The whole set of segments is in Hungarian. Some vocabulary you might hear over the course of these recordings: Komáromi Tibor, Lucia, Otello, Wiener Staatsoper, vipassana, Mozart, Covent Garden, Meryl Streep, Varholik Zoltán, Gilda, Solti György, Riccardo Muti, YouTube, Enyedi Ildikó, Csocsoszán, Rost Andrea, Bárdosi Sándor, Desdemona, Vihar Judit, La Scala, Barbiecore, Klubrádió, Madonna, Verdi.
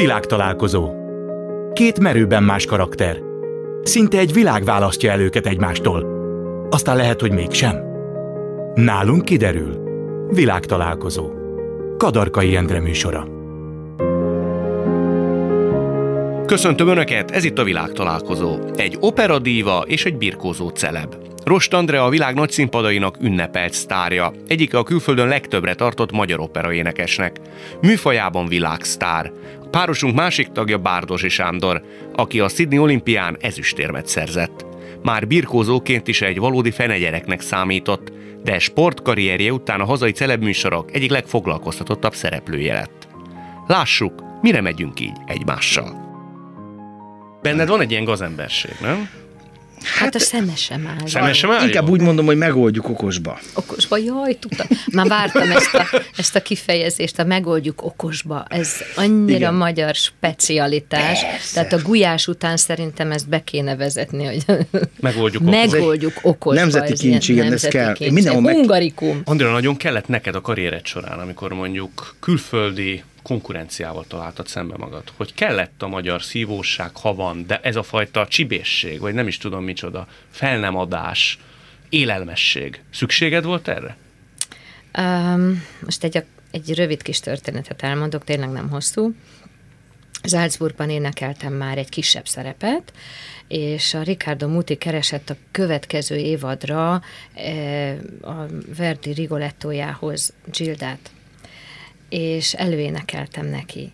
világtalálkozó. Két merőben más karakter. Szinte egy világ választja el őket egymástól. Aztán lehet, hogy mégsem. Nálunk kiderül. Világtalálkozó. Kadarkai Endre műsora. Köszöntöm Önöket, ez itt a Világtalálkozó. Egy operadíva és egy birkózó celeb. Rost André a világ nagyszínpadainak ünnepelt sztárja, egyike a külföldön legtöbbre tartott magyar operaénekesnek. Műfajában világsztár. Párosunk másik tagja Bárdosi Sándor, aki a Sydney olimpián ezüstérmet szerzett. Már birkózóként is egy valódi fenegyereknek számított, de sportkarrierje után a hazai celebműsorok egyik legfoglalkoztatottabb szereplője lett. Lássuk, mire megyünk így egymással. Benned van egy ilyen gazemberség, nem? Hát a szeme sem áll. Inkább úgy mondom, hogy megoldjuk okosba. Okosba, jaj, tudtam. Már vártam ezt a kifejezést, a megoldjuk okosba. Ez annyira magyar specialitás. Persze. Tehát a gulyás után szerintem ezt be kéne vezetni, hogy megoldjuk okosba. Nemzeti kincs, igen, ez kell. Hungarikum. Andrea, nagyon kellett neked a karriered során, amikor mondjuk külföldi konkurenciával találtad szembe magad, hogy kellett a magyar szívóság, ha van, de ez a fajta csibészség, vagy nem is tudom micsoda, felnemadás, élelmesség. Szükséged volt erre? Most egy rövid kis történetet elmondok, tényleg nem hosszú. Salzburgban énekeltem már egy kisebb szerepet, és a Riccardo Muti keresett a következő évadra a Verdi Rigolettójához Gildát, és előénekeltem neki.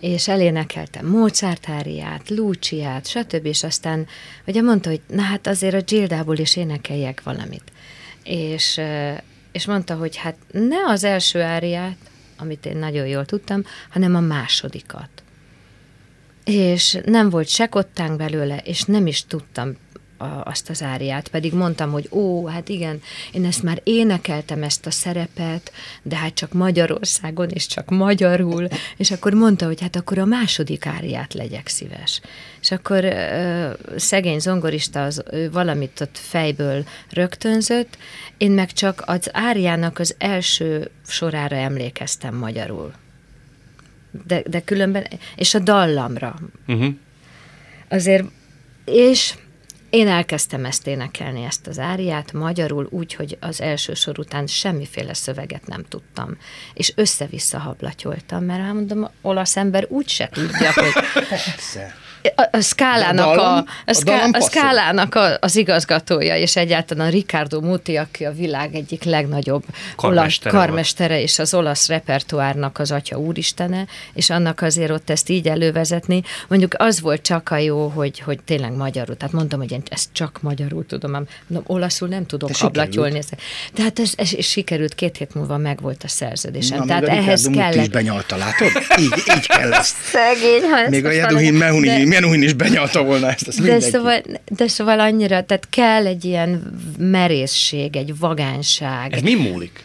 És elénekeltem Mozart áriát, Luciát, stb. És aztán ugye mondta, hogy na hát azért a Gildából is énekeljek valamit. És mondta, hogy hát ne az első áriát, amit én nagyon jól tudtam, hanem a másodikat. És nem volt se kottánk belőle, és nem is tudtam azt az áriát, pedig mondtam, hogy hát igen, én ezt már énekeltem, ezt a szerepet, de hát csak Magyarországon, és csak magyarul, és akkor mondta, hogy hát akkor a második áriát legyek szíves. És akkor szegény zongorista valamit ott fejből rögtönzött, én meg csak az áriának az első sorára emlékeztem magyarul. De különben, és a dallamra. Uh-huh. Azért, és én elkezdtem ezt énekelni, ezt az áriát, magyarul úgy, hogy az első sor után semmiféle szöveget nem tudtam. És össze-vissza hablatyoltam, mert elmondom, olasz ember úgy se tudja, hogy a Scalának az igazgatója, és egyáltalán a Riccardo Muti, aki a világ egyik legnagyobb karmestere és az olasz repertoárnak az atya úristene, és annak azért ott ezt így elővezetni. Mondjuk az volt csak a jó, hogy tényleg magyarul. Tehát mondom, hogy én ezt csak magyarul tudom, mondom, olaszul nem tudok ablatyolni. Tehát ez sikerült, 2 hét múlva megvolt a szerződésem. Na, tehát ehhez kellett. Is benyalta, látod? Így kell ezt. Szegény, még a Jaduhin Menuhin is benyalta volna ezt mindenki. De szóval annyira, tehát kell egy ilyen merészség, egy vagányság. Ez mi múlik?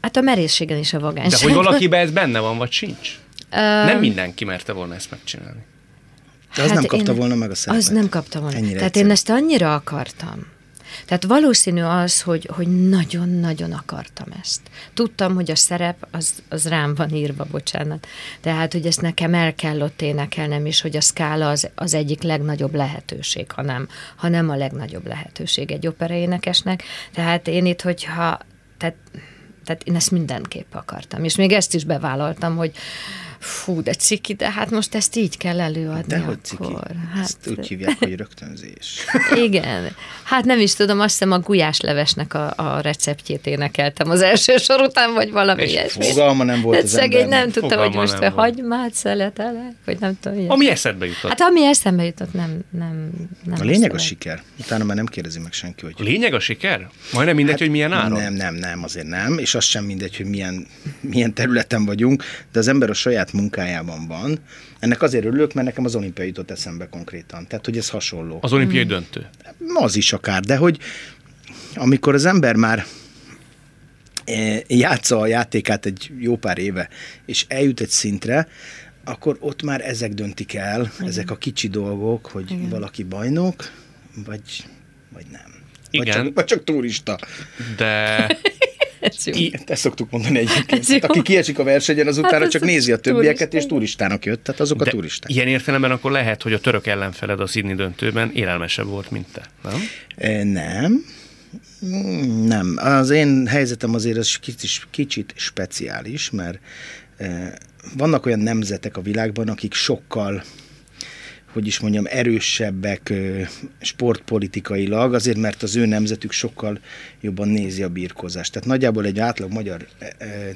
Hát a merészségen is a vagányság. De hogy valakiben ez benne van, vagy sincs? Nem mindenki merte volna ezt megcsinálni. De az nem kapta volna meg a szerepet. Az nem kapta volna. Ennyire tehát egyszerűen. Én ezt annyira akartam. Tehát valószínű az, hogy nagyon-nagyon akartam ezt. Tudtam, hogy a szerep az rám van írva, bocsánat. Tehát, hogy ezt nekem el kell ott énekelnem is, hogy a Scala az egyik legnagyobb lehetőség, hanem a legnagyobb lehetőség egy operaénekesnek. Tehát én itt, hogyha... Tehát én ezt mindenképp akartam. És még ezt is bevállaltam, hogy fú, de ciki, de hát most ezt így kell előadni. Dehogy ciki. Ezt úgy hívják, hogy rögtönzés. Igen. Hát nem is tudom, azt hiszem a gulyáslevesnek a receptjét énekeltem az első sor után, vagy valami ilyesmi. Fogalma nem volt az embernek. Nem tudtam, hogy most a hagymát szeletelek, vagy nem tudom. Ilyet. Ami eszedbe jutott. Hát ami eszembe jutott, nem. A lényeg a siker. Utána már nem kérdezi meg senki, hogy... A lényeg a siker? Majdnem mindegy, hogy milyen áron? Nem, azért nem. És az sem mindegy, hogy milyen területen vagyunk, de az ember a saját munkájában van. Ennek azért örülök, mert nekem az olimpia jutott eszembe konkrétan. Tehát, hogy ez hasonló. Az olimpiai döntő? Az is akár, de hogy amikor az ember már játsza a játékát egy jó pár éve, és eljut egy szintre, akkor ott már ezek döntik el, ezek a kicsi dolgok, hogy valaki bajnok, vagy nem. Vagy csak turista. De... Ezt szoktuk mondani egyébként. Hát, aki kiesik a versenyen, az utána csak nézi a többieket, és turistának jött, tehát azok de a turisták. Ilyen értelemben akkor lehet, hogy a török ellenfeled a Sydney döntőben élelmesebb volt, mint te, nem? Nem. Az én helyzetem azért az kicsit speciális, mert vannak olyan nemzetek a világban, akik sokkal, hogy is mondjam, erősebbek sportpolitikailag, azért mert az ő nemzetük sokkal jobban nézi a birkózást. Tehát nagyjából egy átlag magyar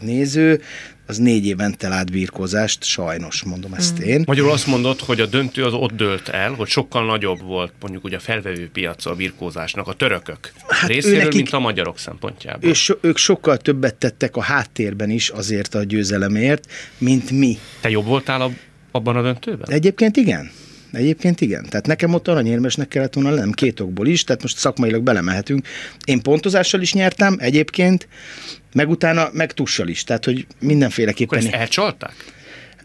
néző, az 4 évente lát birkózást, sajnos mondom ezt én. Magyarul azt mondod, hogy a döntő az ott dölt el, hogy sokkal nagyobb volt mondjuk ugye a felvevő piaca a birkózásnak a törökök részéről, nekik, mint a magyarok szempontjából. Ők sokkal többet tettek a háttérben is azért a győzelemért, mint mi. Te jobb voltál abban a döntőben? Egyébként igen. Tehát nekem ott aranyérmesnek kellett volna lennem két okból is, tehát most szakmailag belemehetünk. Én pontozással is nyertem egyébként, meg utána meg tussal is, tehát hogy mindenféleképpen... Akkor ezt elcsalták?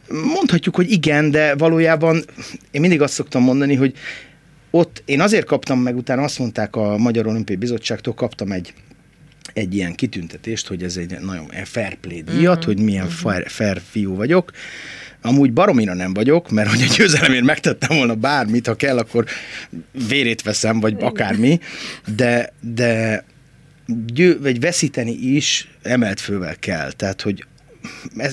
Mondhatjuk, hogy igen, de valójában én mindig azt szoktam mondani, hogy ott én azért kaptam meg, utána azt mondták a Magyar Olimpiai Bizottságtól, kaptam egy ilyen kitüntetést, hogy ez egy nagyon fair play díjat, hogy milyen fair fiú vagyok. Amúgy baromira nem vagyok, mert hogy a győzelemért megtettem volna bármit, ha kell, akkor vérét veszem, vagy akármi, de veszíteni is emelt fővel kell, tehát hogy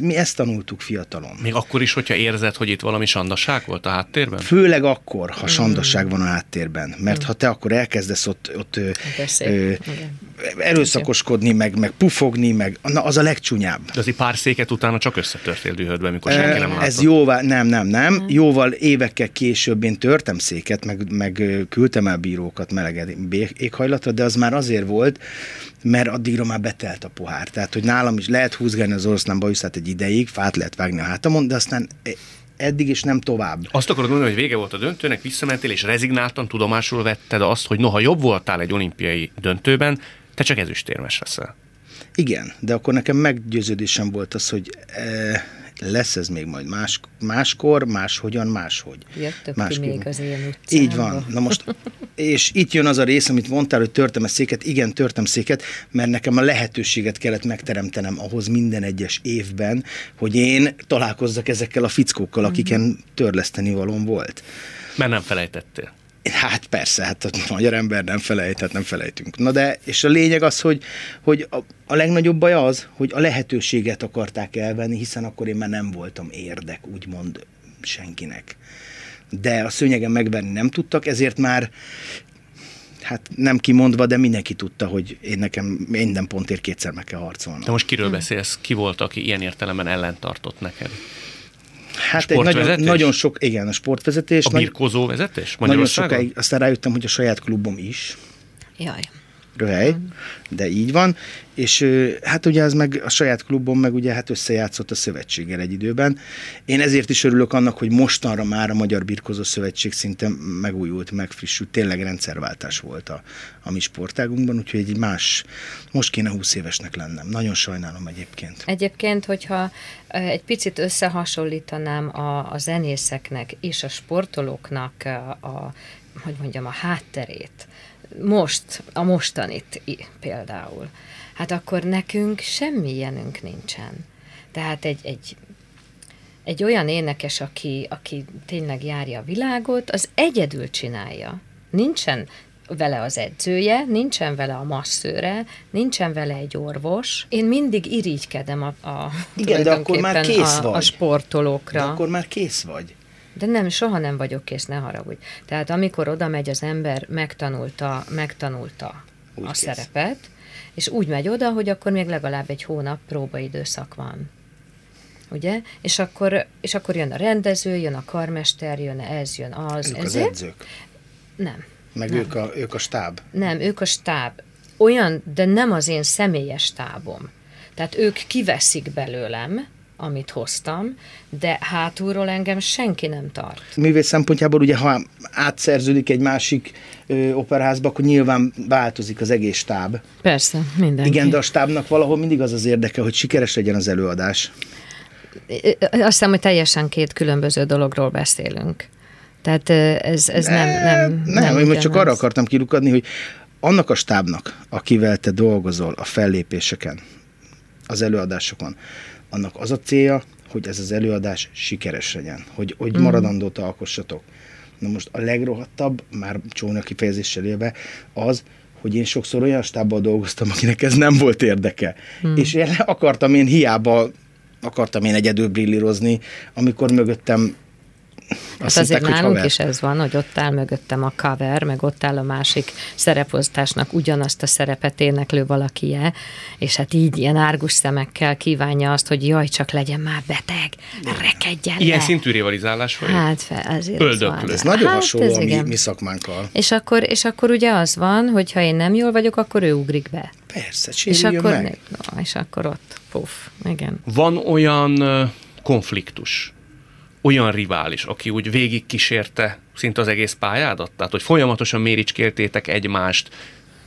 mi ezt tanultuk fiatalon. Még akkor is, hogyha érzed, hogy itt valami sandaság volt a háttérben? Főleg akkor, ha sandaság van a háttérben. Mert ha te akkor elkezdesz ott erőszakoskodni, meg pufogni, meg na, az a legcsúnyább. De azért pár széket utána csak összetörtél dühödben, mikor senki nem látott. Ez jóval, nem. Jóval évekkel később én törtem széket, meg küldtem el bírókat melegedni éghajlatra, de az már azért volt, mert addigra már betelt a pohár. Tehát, hogy nálam is lehet húzgálni az oroszlán bajuszát egy ideig, fát lehet vágni a hátamon, de aztán eddig és nem tovább. Azt akarod mondani, hogy vége volt a döntőnek, visszamentél és rezignáltan tudomásul vetted azt, hogy noha jobb voltál egy olimpiai döntőben, te csak ezüstérmes leszel. Igen, de akkor nekem meggyőződésem volt az, hogy lesz ez még majd máskor, máshogy. Jöttök másképp. Ki még az ilyen utcába. Így van. Na most, és itt jön az a rész, amit mondtál, hogy törtem a széket. Igen, törtem széket, mert nekem a lehetőséget kellett megteremtenem ahhoz minden egyes évben, hogy én találkozzak ezekkel a fickókkal, akiken törleszteni valóm volt. Mert nem felejtettél. Hát persze, a magyar ember nem felejthet, nem felejtünk. Na de, és a lényeg az, hogy a legnagyobb baj az, hogy a lehetőséget akarták elvenni, hiszen akkor én már nem voltam érdek, úgymond senkinek. De a szőnyegen megverni nem tudtak, ezért már, hát nem kimondva, de mindenki tudta, hogy én nekem minden pontért kétszer meg kell harcolnom. De most kiről beszélsz? Ki volt, aki ilyen értelemben ellentartott neked? Hát egy nagyon sok, igen, a sportvezetés. A birkózó vezetés? Nagyon sokáig, aztán rájöttem, hogy a saját klubom is. Jaj. Röhely, de így van. És hát ugye ez meg a saját klubom, meg ugye hát összejátszott a szövetséggel egy időben. Én ezért is örülök annak, hogy mostanra már a Magyar Birkózó Szövetség szinte megújult, megfrissült, tényleg rendszerváltás volt a mi sportágunkban, úgyhogy egy más, most kéne 20 évesnek lennem. Nagyon sajnálom egyébként. Egyébként, hogyha egy picit összehasonlítanám a zenészeknek és a sportolóknak a hátterét, most, a mostanit például, hát akkor nekünk semmilyenünk nincsen. Tehát egy olyan énekes, aki tényleg járja a világot, az egyedül csinálja. Nincsen vele az edzője, nincsen vele a masszőre, nincsen vele egy orvos. Én mindig irigykedem igen, de akkor már kész vagy. A sportolókra. De akkor már kész vagy. De nem, soha nem vagyok kész, ne haragudj. Tehát amikor oda megy az ember, megtanulta úgy a kész. Szerepet, és úgy megy oda, hogy akkor még legalább egy hónap próbaidőszak van. Ugye? És akkor jön a rendező, jön a karmester, jön ez, jön az. Ők az edzők? Nem. Meg nem. Ők a stáb? Nem, ők a stáb. Olyan, de nem az én személyes stábom. Tehát ők kiveszik belőlem, amit hoztam, de hátulról engem senki nem tart. Művész szempontjából ugye, ha átszerződik egy másik operaházba, akkor nyilván változik az egész stáb. Persze, mindenki. Igen, de a stábnak valahol mindig az érdeke, hogy sikeres legyen az előadás. Azt hiszem, hogy teljesen két különböző dologról beszélünk. Tehát ez nem csak arra akartam kilukadni, hogy annak a stábnak, akivel te dolgozol a fellépéseken, az előadásokon. Annak az a célja, hogy ez az előadás sikeres legyen, hogy maradandót alkossatok. Na most a legrohadtabb, már csónak kifejezéssel élve, az, hogy én sokszor olyan stábbal dolgoztam, akinek ez nem volt érdeke. És hiába akartam én egyedül brillírozni, amikor mögöttem azt hát azért hittek, nálunk is ez van, hogy ott áll mögöttem a cover, meg ott áll a másik szereposztásnak ugyanazt a szerepet éneklő valakie, és hát így ilyen árgus szemekkel kívánja azt, hogy jaj, csak legyen már beteg, rekedjen le. Ilyen szintű rivalizálás vagy? Hát azért öldöklő. Ez nagyon hasonló a mi szakmánkkal. És akkor ugye az van, hogy ha én nem jól vagyok, akkor ő ugrik be. Persze, sérüljön meg. És akkor ott, igen. Van olyan konfliktus, olyan rivális, aki úgy végig kísérte szinte az egész pályádat? Tehát, hogy folyamatosan méricskéltétek egymást.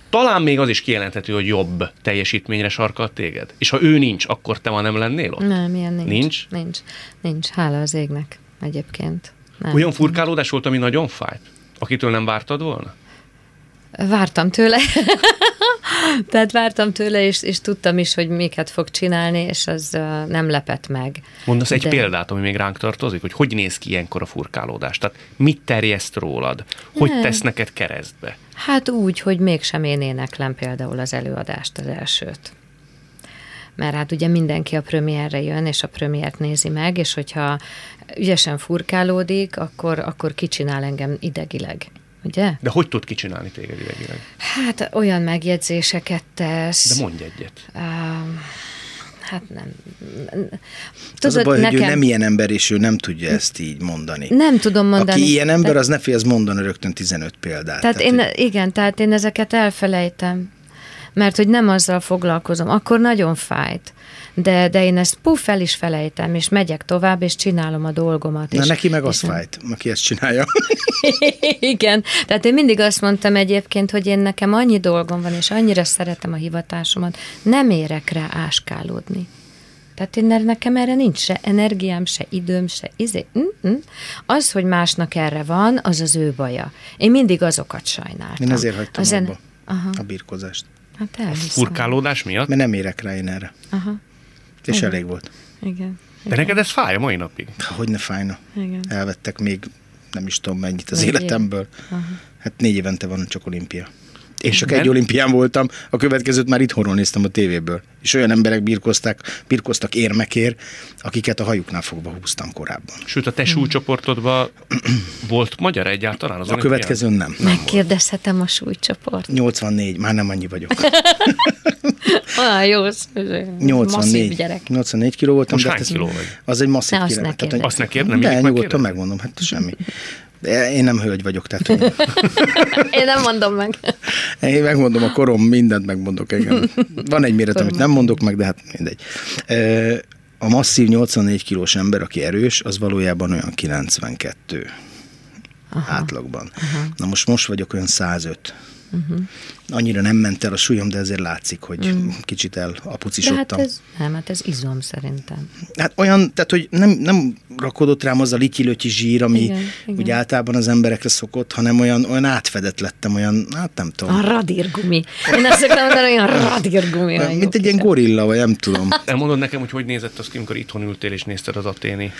Talán még az is kijelenthető, hogy jobb teljesítményre sarkalt téged. És ha ő nincs, akkor te ma nem lennél ott? Nem, ilyen nincs. Nincs? Nincs. Hála az égnek egyébként. Nem. Olyan furkálódás volt, ami nagyon fájt? Akitől nem vártad volna? Vártam tőle. Tehát vártam tőle, és tudtam is, hogy miket fog csinálni, és az nem lepett meg. Mondasz egy példát, ami még ránk tartozik, hogy néz ki ilyenkor a furkálódás? Tehát mit terjeszt rólad? Hogy tesz neked keresztbe? Hát úgy, hogy mégsem én éneklem például az előadást, az elsőt. Mert hát ugye mindenki a premierre jön, és a premiért nézi meg, és hogyha ügyesen furkálódik, akkor kicsinál engem idegileg. Ugye? De hogy tud kicsinálni téged idegileg? Hát olyan megjegyzéseket tesz. De mondj egyet. Hát nem. Tudod, az a baj, nekem... hogy ő nem ilyen ember, és ő nem tudja ezt így mondani. Nem tudom mondani. Aki ilyen ember, az ne félsz mondani rögtön 15 példát. Tehát én ezeket elfelejtem. Mert hogy nem azzal foglalkozom, akkor nagyon fájt. De én ezt fel is felejtem, és megyek tovább, és csinálom a dolgomat. Na, neki meg az fájt, aki ezt csinálja. Igen, tehát én mindig azt mondtam egyébként, hogy én nekem annyi dolgom van, és annyira szeretem a hivatásomat, nem érek rá áskálódni. Tehát nekem erre nincs se energiám, se időm, se izé. Az, hogy másnak erre van, az az ő baja. Én mindig azokat sajnáltam. Én azért hagytam abba a birkozást. Hát a furkálódás miatt? Mert nem érek rá én erre. Aha. És igen. Elég volt. Igen. De neked ez fáj a mai napig? Hogy ne fájna. Igen. Elvettek még nem is tudom mennyit az életemből. Hát 4 évente van csak olimpia. Én csak egy olimpián voltam, a következőt már itthonról néztem a tévéből. És olyan emberek birkoztak érmekért, akiket a hajuknál fogva húztam korábban. Sőt, a te súlycsoportodban volt magyar egyáltalán az olimpián? A következőn nem. Megkérdezhetem a súlycsoport. 84, már nem annyi vagyok. Olyan jó, 84 kiló voltam. Most hány kiló vagy? Az egy masszív kiló. Azt ne kérdem. De nyugodtan megmondom, hát semmi. Én nem hölgy vagyok, tehát... Én nem mondom meg. Én megmondom a korom, mindent megmondok. Igen. Van egy méret, amit nem mondok meg, de hát mindegy. A masszív 84 kilós ember, aki erős, az valójában olyan 92 átlagban. Na most vagyok olyan 105. Annyira nem ment el a súlyom, de ezért látszik, hogy kicsit elapucisodtam. De hát ez izom szerintem. Hát olyan, tehát hogy nem rakodott rám az a lityi-lötyi zsír, ami igen. Úgy általában az emberekre szokott, hanem olyan átfedett lettem, olyan, hát nem tudom. A radírgumi. Én azt szoktam mondani, olyan radírgumi. Mint egy ilyen gorilla, vagy nem tudom. Elmondod nekem, hogy nézett az ki, amikor itthon ültél és nézted az aténi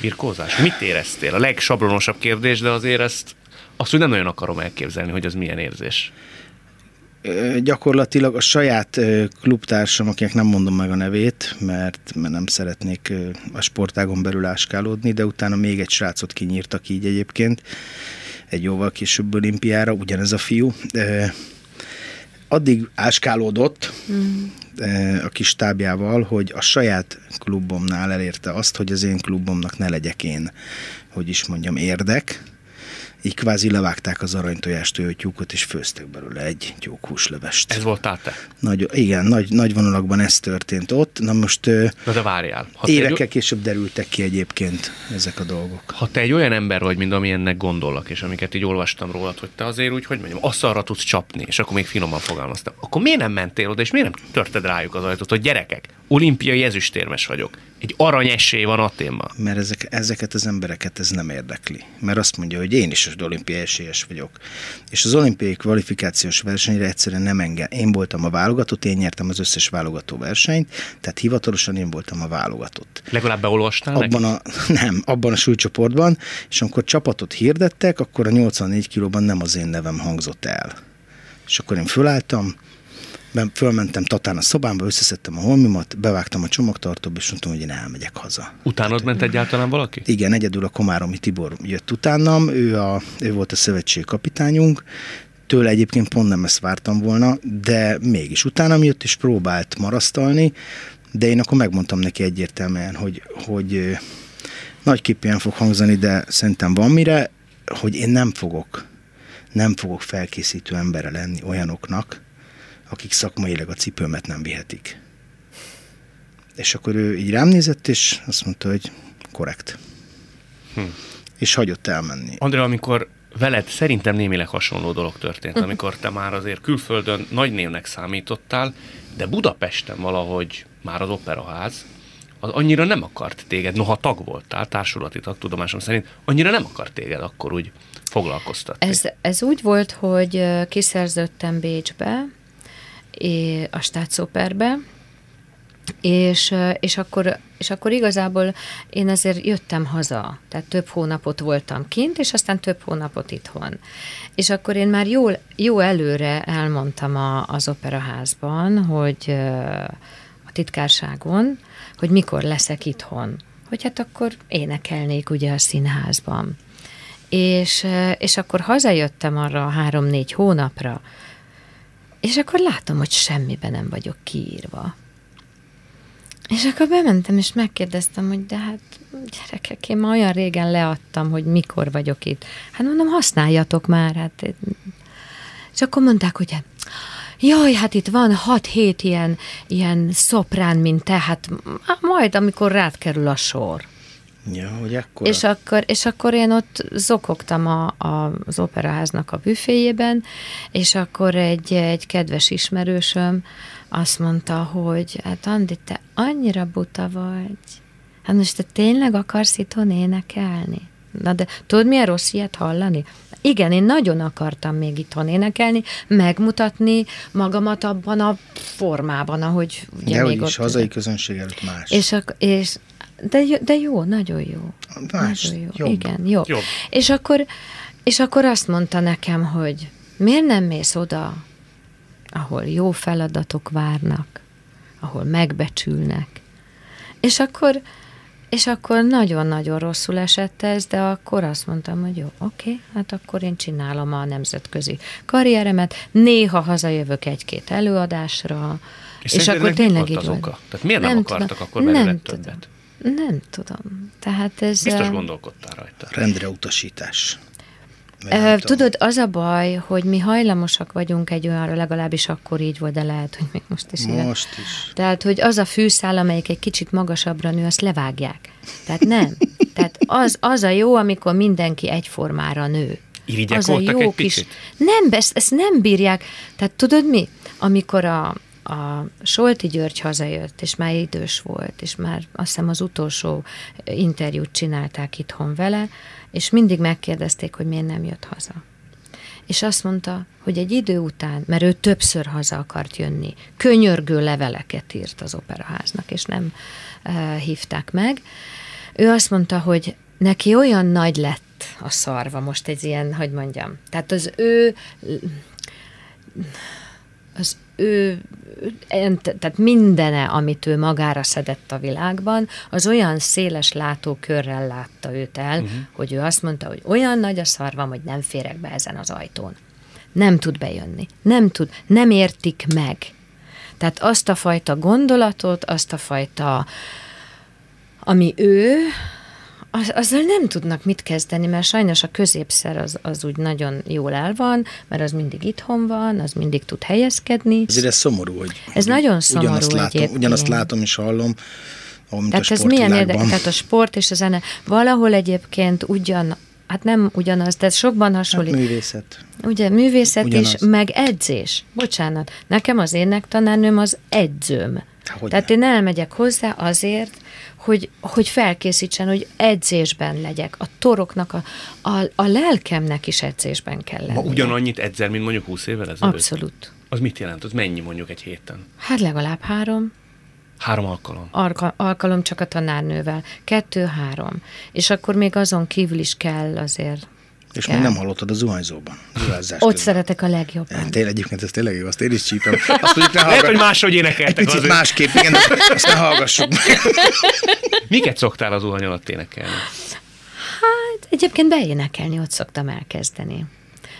birkózást? Mit éreztél? A legsablonosabb kérdés, de azért azt, hogy nem nagyon akarom elképzelni, hogy az milyen érzés. Gyakorlatilag a saját klubtársam, akinek nem mondom meg a nevét, mert nem szeretnék a sportágon belül áskálódni, de utána még egy srácot kinyírtak így egyébként, egy jóval később olimpiára, ugyanez a fiú. Addig áskálódott a kis tábjával, hogy a saját klubomnál elérte azt, hogy az én klubomnak ne legyek én, hogy is mondjam, érdek. Így kvázi levágták az aranytojástól tyúkot, és főztek belőle egy tyúkhúslevest. Ez voltál te? Igen, nagy vonalakban ez történt ott. Na most de várjál. Évekkel később derültek ki egyébként ezek a dolgok. Ha te egy olyan ember vagy, mint amilyennek gondollak, és amiket így olvastam rólad, hogy te azért úgy, hogy mondjam, asszalra tudsz csapni, és akkor még finoman fogalmaztam. Akkor miért nem mentél oda, és miért nem törted rájuk az ajtót, hogy gyerekek, olimpiai ezüstérmes vagyok. Egy arany esély van Athénban. Mert ezeket az embereket ez nem érdekli. Mert azt mondja, hogy én is az olimpiai esélyes vagyok. És az olimpiai kvalifikációs versenyre egyszerűen nem engem. Én voltam a válogatott, én nyertem az összes válogató versenyt, tehát hivatalosan én voltam a válogatott. Legalább beolvastál abban nem, abban a súlycsoportban, és amikor csapatot hirdettek, akkor a 84 kilóban nem az én nevem hangzott el. És akkor én fölálltam, fölmentem Tatán a szobámba, összeszedtem a holmimat, bevágtam a csomagtartóba, és mondtam, hogy én elmegyek haza. Utánad ment egyáltalán valaki? Igen, egyedül a Komáromi Tibor jött utánam, ő volt a szövetségi kapitányunk, tőle egyébként pont nem ezt vártam volna, de mégis utánam jött, és próbált marasztalni, de én akkor megmondtam neki egyértelműen, hogy nagyképpen fog hangzani, de szerintem van mire, hogy én nem fogok felkészítő embere lenni olyanoknak, akik szakmailag a cipőmet nem vihetik. És akkor ő így rám nézett, és azt mondta, hogy korrekt. És hagyott elmenni. Andrea, amikor veled szerintem némileg hasonló dolog történt, amikor te már azért külföldön nagy névnek számítottál, de Budapesten valahogy már az Operaház az annyira nem akart téged, noha tag voltál, társulati tag tudomásom szerint, annyira nem akart téged akkor úgy foglalkoztatni. Ez úgy volt, hogy kiszerződtem Bécsbe, a Staatsoperbe, és akkor igazából én azért jöttem haza, tehát több hónapot voltam kint, és aztán több hónapot itthon. És akkor én már jó előre elmondtam az Operaházban, hogy a titkárságon, hogy mikor leszek itthon, hogy hát akkor énekelnék ugye a színházban. És akkor hazajöttem arra 3-4 hónapra, és akkor látom, hogy semmiben nem vagyok kiírva. És akkor bementem, és megkérdeztem, hogy de hát gyerekek, én már olyan régen leadtam, hogy mikor vagyok itt. Hát mondom, használjatok már. Hát. És akkor mondták, hogy jaj, hát itt van 6-7 ilyen szoprán, mint te, hát majd, amikor rád kerül a sor. Ja, hogy ekkora. És akkor én ott zokogtam az Operaháznak a büféjében, és akkor egy kedves ismerősöm azt mondta, hogy hát Andi, te annyira buta vagy. Hát most te tényleg akarsz itthon énekelni? Na de tudod, milyen rossz ilyet hallani? Igen, én nagyon akartam még itthon énekelni, megmutatni magamat abban a formában, ahogy ugye de még ott... hazai közönség előtt más. De jó, nagyon jó. Más, nagyon jó. Igen, jó. Jobb. És akkor azt mondta nekem, hogy miért nem mész oda, ahol jó feladatok várnak, ahol megbecsülnek. És akkor nagyon-nagyon rosszul esett ez, de akkor azt mondtam, hogy jó, oké, hát akkor én csinálom a nemzetközi karrieremet, néha hazajövök 1-2 előadásra, és akkor tényleg így van. Tehát miért nem akartak akkor belőle többet? Nem tudom. Tehát ez... Biztos gondolkodtál rajta. Rendre utasítás. Tudod, az a baj, hogy mi hajlamosak vagyunk egy olyanra, legalábbis akkor így volt, de lehet, hogy még most is ilyen. Most is. Tehát, hogy az a fűszál, amelyik egy kicsit magasabbra nő, azt levágják. Tehát nem. Tehát az a jó, amikor mindenki egyformára nő. Irigyek voltak egy kicsit? Nem, ezt nem bírják. Tehát tudod mi? Amikor a Solti György hazajött, és már idős volt, és már azt hiszem az utolsó interjút csinálták itthon vele, és mindig megkérdezték, hogy miért nem jött haza. És azt mondta, hogy egy idő után, mert ő többször haza akart jönni, könyörgő leveleket írt az Operaháznak, és nem hívták meg. Ő azt mondta, hogy neki olyan nagy lett a szarva, most egy ilyen, hogy mondjam, tehát az ő tehát mindene, amit ő magára szedett a világban, az olyan széles látókörrel látta őt el, hogy ő azt mondta, hogy olyan nagy a szarvam, hogy nem férek be ezen az ajtón. Nem tud bejönni. Nem értik meg. Tehát azt a fajta gondolatot, azt a fajta, ami ő, azzal nem tudnak mit kezdeni, mert sajnos a középszer az úgy nagyon jól el van, mert az mindig itthon van, az mindig tud helyezkedni. Ezért ez szomorú, hogy ez nagyon szomorú ugyanazt látom és hallom, mint tehát a sportvilágban. Tehát a sport és a zene valahol egyébként hát nem ugyanaz, de sokban hasonlít. Hát művészet. Ugye, művészet ugyanaz. Is, meg edzés. Bocsánat, nekem az énektanárnőm az edzőm. Hogyne. Tehát én elmegyek hozzá azért, hogy felkészítsen, hogy edzésben legyek. A toroknak, a lelkemnek is edzésben kell lenni. Ma ugyanannyit edzel, mint mondjuk 20 évvel ezelőtt? Abszolút. Az mit jelent? Az mennyi mondjuk egy héten? Hát legalább 3. 3 alkalom. Alkalom csak a tanárnővel. 2-3. És akkor még azon kívül is kell azért... És még nem hallottad a zuhanyzóban. Ott szeretek a legjobban. Tényleg, egyébként ez tényleg jó, azt én is csípem. Lehet, hogy máshogy énekeltek. Egy picit másképp, igen, azt ne hallgassuk. Miket szoktál az zuhany alatt énekelni? Hát, egyébként beénekelni ott szoktam elkezdeni.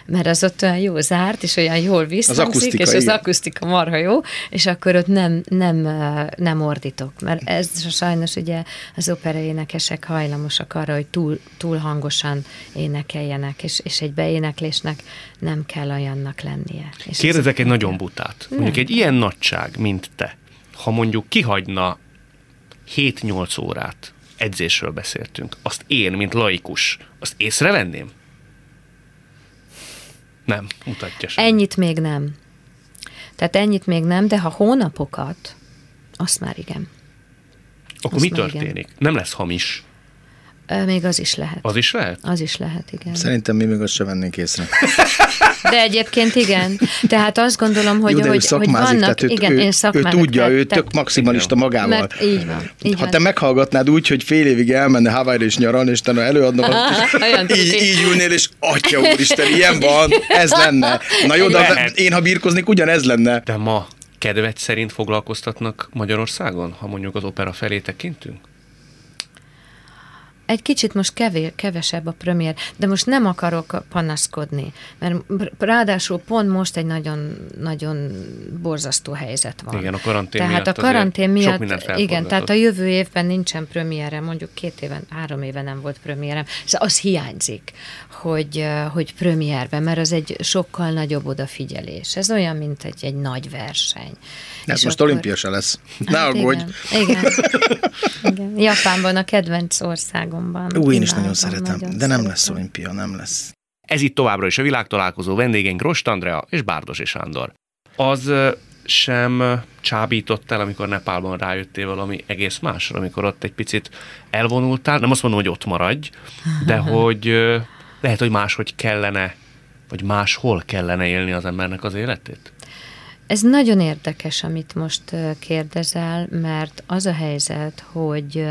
Mert az ott olyan jó zárt, és olyan jól visszhangzik, és az akusztika marha jó, és akkor ott nem ordítok. Mert ez sajnos ugye az operaénekesek hajlamosak arra, hogy túl hangosan énekeljenek, és egy beéneklésnek nem kell olyannak lennie. És kérdezek egy nagyon butát. Nem. Mondjuk egy ilyen nagyság, mint te, ha mondjuk kihagyna 7-8 órát, edzésről beszéltünk, azt én, mint laikus, azt észrevenném? Nem, mutatja sem. Ennyit még nem. Tehát ennyit még nem, de ha hónapokat, azt már igen. Akkor azt mi történik? Igen. Nem lesz hamis? Még az is lehet. Az is lehet? Az is lehet, igen. Szerintem mi még azt sem vennénk észre. De egyébként igen. Tehát azt gondolom, hogy... Jó, de ő szakmázik, vannak, tehát igen, ő tudja, ő tök maximalista magával. Mert, így van, így ha te meghallgatnád úgy, hogy fél évig elmenne Hawaii-ra és nyaran, és te előadnak, így ülnél, és atya úristen, ilyen van, ez lenne. Na jó, de én, ha birkoznék, ugyanez lenne. De ma kedved szerint foglalkoztatnak Magyarországon, ha mondjuk az opera felé tekintünk? Egy kicsit most kevesebb a premier, de most nem akarok panaszkodni, mert ráadásul pont most egy nagyon-nagyon borzasztó helyzet van. Igen, a karantén tehát miatt. Tehát a karantén miatt, igen, tehát a jövő évben nincsen premierem, mondjuk 2 éven, 3 éven nem volt premierem, szóval az hiányzik, hogy premierben, mert az egy sokkal nagyobb odafigyelés. Ez olyan, mint egy nagy verseny. Ez most akkor... olimpia se lesz. Ne aggódj! Igen. Japánban a kedvenc országom. Ú, én is nagyon szeretem, de nem lesz olimpia, nem lesz. Ez itt továbbra is a világtalálkozó, vendégeink Rost Andrea és Bárdosi Sándor. Az sem csábított el, amikor Nepálban rájöttél valami egész másra, amikor ott egy picit elvonultál, nem azt mondom, hogy ott maradj, de hogy lehet, hogy máshogy kellene, vagy máshol kellene élni az embernek az életét? Ez nagyon érdekes, amit most kérdezel, mert az a helyzet, hogy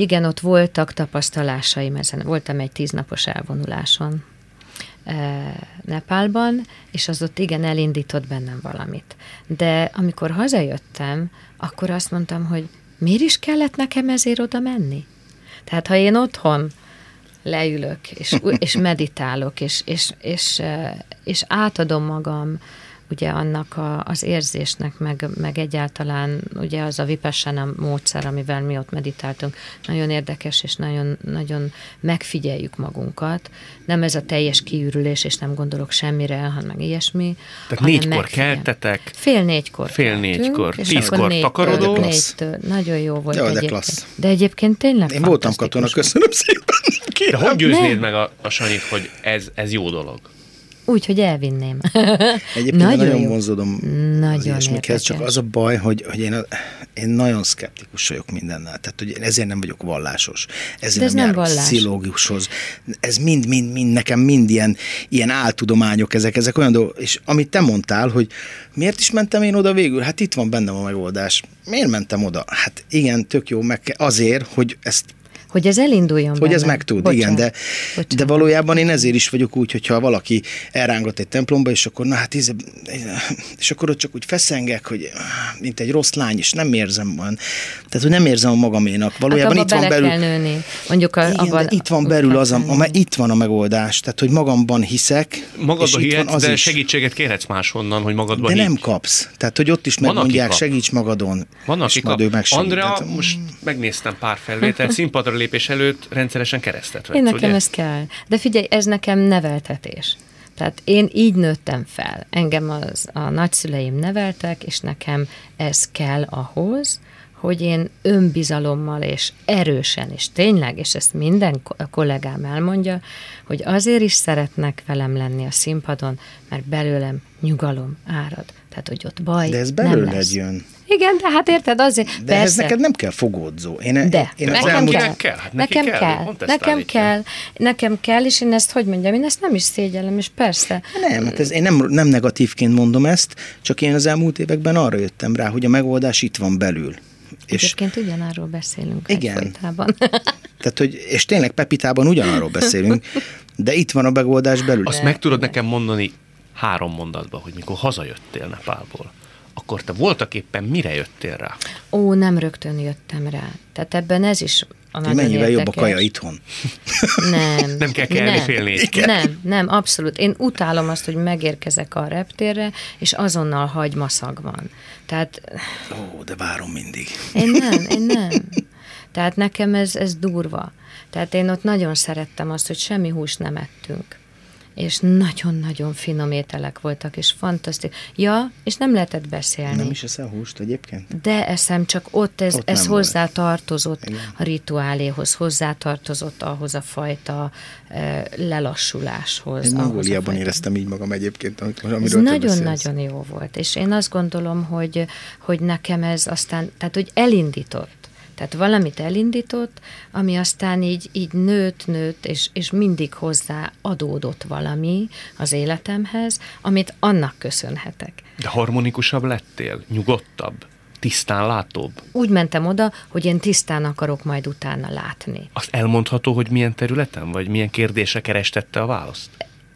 igen, ott voltak tapasztalásaim ezen. Voltam egy 10 napos elvonuláson Nepálban, és az ott igen elindított bennem valamit. De amikor hazajöttem, akkor azt mondtam, hogy miért is kellett nekem ezért oda menni? Tehát ha én otthon leülök, és meditálok, és átadom magam, ugye annak az érzésnek, meg egyáltalán ugye az a vipassana módszer, amivel mi ott meditáltunk, nagyon érdekes, és nagyon, nagyon megfigyeljük magunkat. Nem ez a teljes kiürülés, és nem gondolok semmire, hanem meg ilyesmi. Tehát 4-kor keltetek? Fél 4-kor. Fél 4-kor. 10-kor takarodó? 4-től. Nagyon jó volt. Jó, de klassz. De egyébként tényleg én voltam katona, köszönöm szépen. De hogy győznéd meg a Sanyit, hogy ez jó dolog? Úgy, hogy elvinném. Egyébként nagyon vonzódom az ilyesmikhez, csak az a baj, hogy én nagyon szkeptikus vagyok mindennel. Tehát, hogy ezért nem vagyok vallásos. Ezért nem járok pszichológushoz. Ez mind nekem mind ilyen áltudományok ezek olyan dolgok. És amit te mondtál, hogy miért is mentem én oda végül? Hát itt van bennem a megoldás. Miért mentem oda? Hát igen, tök jó, azért, hogy ezt hogy ez elinduljon. Hogy benne. Ez meg tud, igen, de valójában én ezért is vagyok úgy, hogyha valaki elrángat egy templomba, és akkor na hát és akkor ott csak úgy feszengek, hogy mint egy rossz lány, és nem érzem van. Tehát, hogy nem érzem a magaménak. Valójában hát itt van belül. Mondjuk itt van belül az, itt van a megoldás. Tehát, hogy magamban hiszek. Magadban hihetsz, de segítséget kérhetsz máshonnan, hogy magadban hisz. De nem kapsz. Tehát, hogy ott is megmondják, segíts magadon. Vannak Andrea, most megnéztem pár felvételt, színpadra lépés előtt rendszeresen keresztet vetsz, én nekem ugye? Ez kell. De figyelj, ez nekem neveltetés. Tehát én így nőttem fel. Engem a nagyszüleim neveltek, és nekem ez kell ahhoz, hogy én önbizalommal és erősen, és tényleg, és ezt minden kollégám elmondja, hogy azért is szeretnek velem lenni a színpadon, mert belőlem nyugalom árad. Tehát, hogy ott baj. De ez belőled jön. Igen, de hát érted azért. De persze. Ez neked nem kell fogódzó. Én nekem kell. Hát nekem kell. Nekem kell, és én ezt hogy mondjam, én ezt nem is szégyellem, és persze. Nem, hát ez, én nem negatívként mondom ezt, csak én az elmúlt években arra jöttem rá, hogy a megoldás itt van belül. Egyébként ugyanarról beszélünk. Igen. Tehát, hogy, és tényleg Pepitában ugyanarról beszélünk, de itt van a megoldás belül. Azt meg tudod nekem mondani 3 mondatban, hogy mikor hazajöttél Nepálból, akkor te voltak éppen mire jöttél rá? Ó, nem rögtön jöttem rá. Tehát ebben ez is a nagyon érdekes. Mennyivel jobb a kaja itthon? Nem. Nem kell kelni fél négykor. Nem, abszolút. Én utálom azt, hogy megérkezek a reptérre, és azonnal hagymaszag van. Tehát... Ó, de várom mindig. Én nem. Tehát nekem ez durva. Tehát én ott nagyon szerettem azt, hogy semmi húst nem ettünk. És nagyon-nagyon finom ételek voltak, és fantasztikus. Ja, és nem lehetett beszélni. Nem is eszel húst egyébként? De eszem, csak ott ez hozzátartozott a rituáléhoz, hozzátartozott ahhoz a fajta lelassuláshoz. Én Mongóliában éreztem így magam egyébként, amiről nagyon-nagyon jó volt, és én azt gondolom, hogy nekem ez aztán, tehát hogy elindított. Tehát valamit elindított, ami aztán így nőtt, és mindig hozzá adódott valami az életemhez, amit annak köszönhetek. De harmonikusabb lettél? Nyugodtabb? Tisztán látóbb? Úgy mentem oda, hogy én tisztán akarok majd utána látni. Azt elmondható, hogy milyen területen, vagy milyen kérdése kerestette a választ?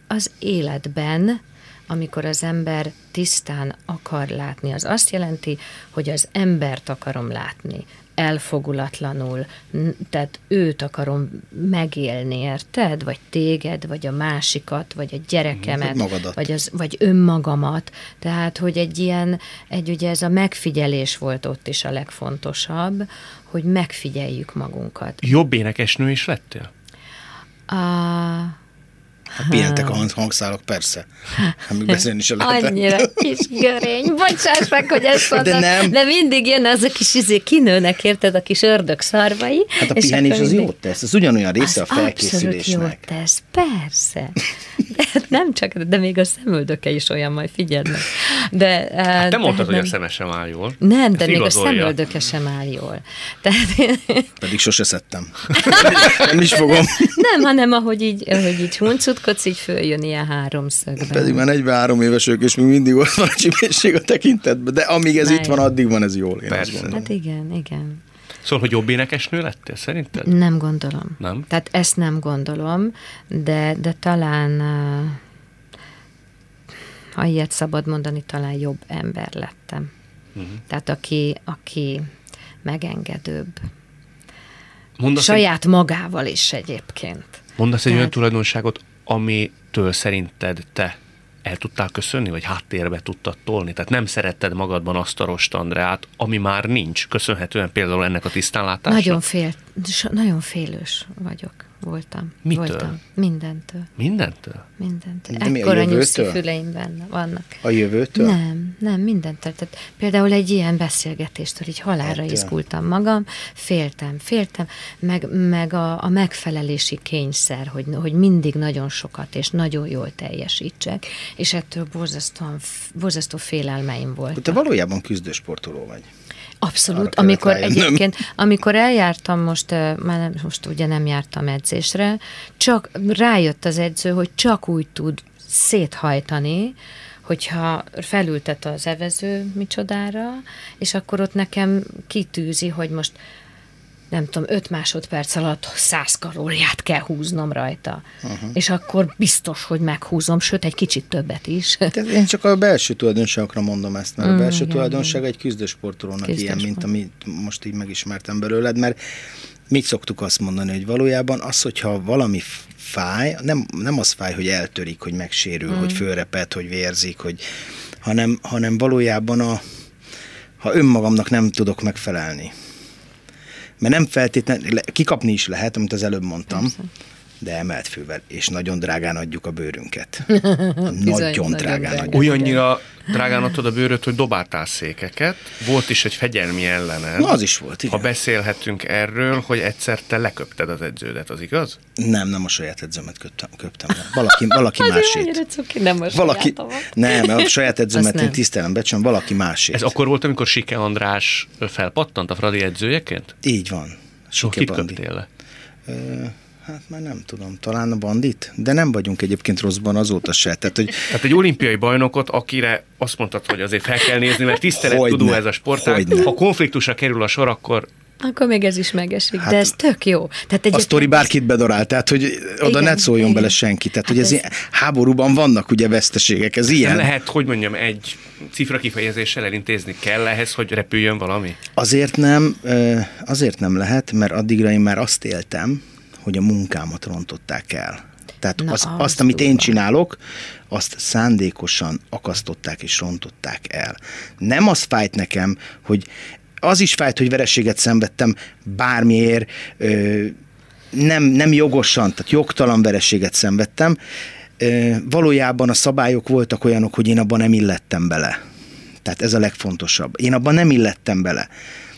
Az életben, amikor az ember tisztán akar látni, az azt jelenti, hogy az embert akarom látni. Elfogulatlanul, tehát őt akarom megélni, érted? Vagy téged, vagy a másikat, vagy a gyerekemet, vagy önmagamat. Tehát, hogy ugye ez a megfigyelés volt ott is a legfontosabb, hogy megfigyeljük magunkat. Jobb énekesnő is lettél? Pihentek a hangszálak, persze. Amíg beszélni se lehet. Annyira kis görény. Bocsáss meg, hogy ezt mondtam. De mindig jön az a kis kinőnek, érted, a kis ördög szarvai. Hát a pihenés az jót tesz. Ez ugyanolyan része a felkészülésnek. Abszolút jót tesz, persze. De nem csak, de még a szemöldöke is olyan, majd figyeld meg. Hát te mondtad, hogy a szeme sem áll jól. Nem, de még a szemöldöke sem áll jól. Pedig sose szedtem. Nem is fogom. Nem, hanem ahogy így huncutkodsz, így följön ilyen háromszögben. Pedig már 43 évesek, és még mindig ott van a csipészség a tekintetben, de amíg ez itt van, addig van ez jól. Hát igen. Szóval, hogy jobb énekesnő lettél, szerinted? Nem gondolom. Nem? Tehát ezt nem gondolom, de talán, ha ilyet szabad mondani, talán jobb ember lettem. Uh-huh. Tehát aki megengedőbb. Saját magával is egyébként. Mondasz egy olyan tulajdonságot, amitől szerinted te el tudtál köszönni, vagy háttérbe tudtad tolni? Tehát nem szeretted magadban azt a Rost Andreát, ami már nincs, köszönhetően például ennek a tisztánlátásnak? Nagyon félős voltam. Mitől? Voltam. Mindentől. Ekkora nyugszi füleim vannak. A jövőtől? Nem, mindentől. Tehát például egy ilyen beszélgetéstől így halálra izgultam magam, féltem, meg a megfelelési kényszer, hogy mindig nagyon sokat és nagyon jól teljesítsek, és ettől borzasztó félelmeim voltak. Te valójában küzdősportoló vagy. Abszolút, amikor eljártam most ugye nem jártam edzésre, csak rájött az edző, hogy csak úgy tud széthajtani, hogyha felültet az evező micsodára, és akkor ott nekem kitűzi, hogy most nem tudom, 5 másodperc alatt 100 kalóriát kell húznom rajta. Uh-huh. És akkor biztos, hogy meghúzom, sőt, egy kicsit többet is. Tehát én csak a belső tulajdonságokra mondom ezt, mert a belső tulajdonság egy küzdősportolónak ilyen, mint amit most így megismertem belőled, mert mit szoktuk azt mondani, hogy valójában az, hogyha valami fáj, nem az fáj, hogy eltörik, hogy megsérül, hogy fölreped, hogy vérzik, hanem valójában ha önmagamnak nem tudok megfelelni. Mert nem feltétlenül, kikapni is lehet, amit az előbb mondtam, de emelt fővel, és nagyon drágán adjuk a bőrünket. Nagyon drágán adjuk. Olyannyira drágán adtad a bőröt, hogy dobáltál székeket. Volt is egy fegyelmi ellened. Na, az is volt, igen. Ha beszélhetünk erről, hogy egyszer te leköpted az edződet, az igaz? Nem a saját edzőmet köptem le. Valaki másét. Nem a sajátom. Nem, a saját edzőmet én tisztelem, becsülöm, valaki másét. Ez akkor volt, amikor Sike András felpattant a Fradi edzőjeként? Így van. Kit köptél le? Hát már nem tudom, talán a Bandit, de nem vagyunk egyébként rosszban azóta se. Tehát egy olimpiai bajnokot, akire azt mondtad, hogy azért fel kell nézni, mert tisztelettudó ez a sportág. Ha konfliktusra kerül a sor, akkor még ez is megesik, hát, de ez tök jó. Tehát a sztori bárkit bedarál, tehát hogy oda igen, ne szóljon igen. bele senki. Tehát, hát hogy ez háborúban vannak ugye veszteségek, ez ilyen. Lehet, hogy mondjam, egy cifra kifejezéssel elintézni kell ehhez, hogy repüljön valami? Azért nem lehet, mert addigra én már azt éltem, hogy a munkámat rontották el. Tehát azt, amit én csinálok, azt szándékosan akasztották és rontották el. Nem az fájt nekem, hogy az is fájt, hogy vereséget szenvedtem bármiért, nem jogosan, tehát jogtalan vereséget szenvedtem. Valójában a szabályok voltak olyanok, hogy én abban nem illettem bele. Tehát ez a legfontosabb. Én abban nem illettem bele.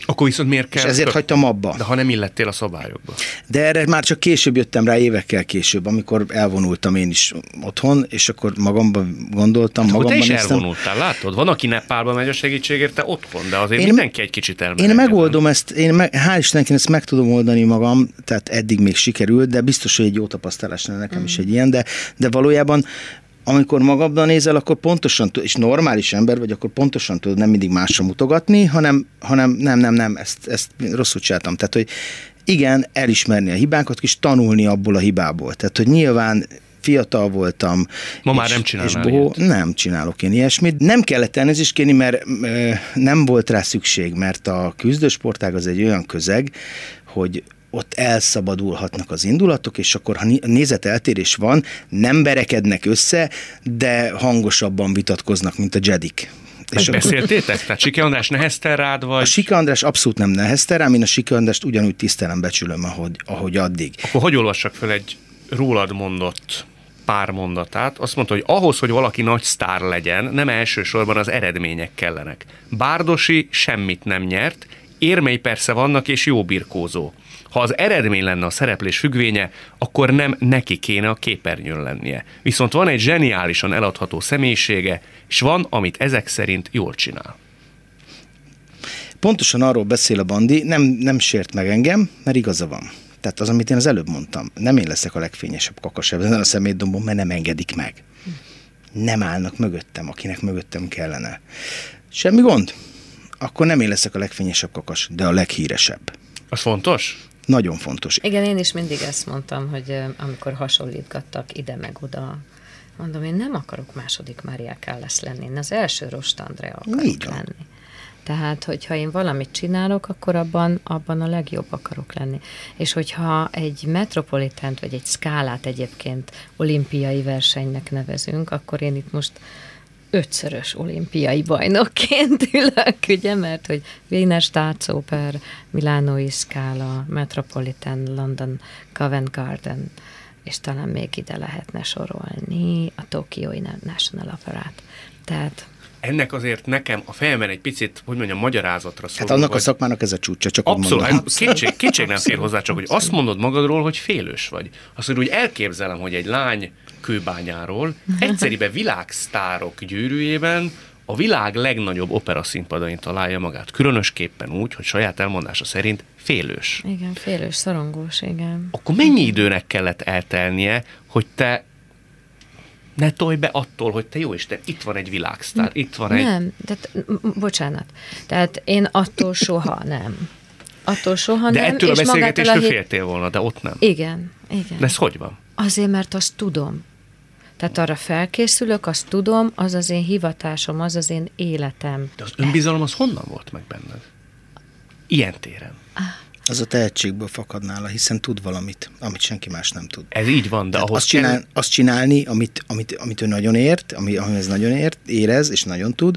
Akkor viszont miért kell? És ezért hagytam abba. De ha nem illettél a szabályokba. De erre már csak később jöttem rá, évekkel később, amikor elvonultam én is otthon, és akkor magamban gondoltam, hát, magamban néztem. Te is elvonultál, látod? Van, aki Nepálba megy a segítségért, te otthon, de azért mindenki egy kicsit elmegy. Én megoldom ezt, hál' Istennek ezt meg tudom oldani magam, tehát eddig még sikerült, de biztos, hogy egy jó tapasztalás lenne nekem is egy ilyen, de valójában amikor magadban nézel, akkor pontosan, és normális ember vagy, akkor pontosan tudod nem mindig másra mutogatni, hanem nem, ezt rosszul csináltam. Tehát, hogy igen, elismerni a hibákat, és tanulni abból a hibából. Tehát, hogy nyilván fiatal voltam. Ma már nem csinálnál ilyet. Nem csinálok én ilyesmit. Nem kellett elnézést kérni, mert nem volt rá szükség, mert a küzdősportág az egy olyan közeg, hogy ott elszabadulhatnak az indulatok, és akkor, ha nézeteltérés van, nem berekednek össze, de hangosabban vitatkoznak, mint a jedik. És beszéltétek? Tehát Sike András neheztel rád, vagy? A Sike András abszolút nem neheztel rám, én a Sike Andrást ugyanúgy tisztelem, becsülöm, ahogy addig. Akkor hogy olvassak fel egy rólad mondott pár mondatát? Azt mondta, hogy ahhoz, hogy valaki nagy sztár legyen, nem elsősorban az eredmények kellenek. Bárdosi semmit nem nyert, érmei persze vannak, és jó birkózó. Ha az eredmény lenne a szereplés függvénye, akkor nem neki kéne a képernyőn lennie. Viszont van egy zseniálisan eladható személyisége, és van, amit ezek szerint jól csinál. Pontosan arról beszél a Bandi, nem sért meg engem, mert igaza van. Tehát az, amit én az előbb mondtam, nem én leszek a legfényesebb kakas ebben a szemétdombon, mert nem engedik meg. Nem állnak mögöttem, akinek mögöttem kellene. Semmi gond. Akkor nem én leszek a legfényesebb kakas, de a leghíresebb. Az fontos? Nagyon fontos. Igen, én is mindig ezt mondtam, hogy amikor hasonlítgattak ide meg oda, mondom, én nem akarok második Mária Callas lenni, én az első Rost André akarok lenni. Tehát, hogyha én valamit csinálok, akkor abban a legjobb akarok lenni. És hogyha egy Metropolitant, vagy egy Scalát egyébként olimpiai versenynek nevezünk, akkor én itt most 5-szörös olimpiai bajnokként ülök, ugye, mert hogy Wiener Staatsoper, Milánói Scala, Metropolitan, London, Covent Garden, és talán még ide lehetne sorolni a Tokiói National Operát. Tehát ennek azért nekem a fejemben egy picit, hogy mondjam, magyarázatra szól. Hát annak a szakmának ez a csúcsa, csak abszolút, mondom. Kétség nem fér hozzá, csak hogy azt mondod magadról, hogy félős vagy. Azt mondod, hogy elképzelem, hogy egy lány kőbányáról egyszeriben világsztárok gyűrűjében a világ legnagyobb operaszínpadain találja magát. Különösképpen úgy, hogy saját elmondása szerint félős. Igen, félős, szorongós, igen. Akkor mennyi időnek kellett eltelnie, hogy te ne tolj be attól, hogy te jó Isten, itt van egy világsztár, itt van egy... Nem, bocsánat. Tehát én attól soha nem. De ettől a beszélgetéstől féltél volna, de ott nem. Igen. De ez hogy van? Azért, mert azt tudom. Tehát arra felkészülök, azt tudom, az az én hivatásom, az az én életem. De az önbizalom az honnan volt meg benned? Ilyen téren. Az a tehetségből fakad nála, hiszen tud valamit, amit senki más nem tud. Ez így van, de ahhoz azt csinálni, amit ő nagyon ért, amihez nagyon érez, és nagyon tud,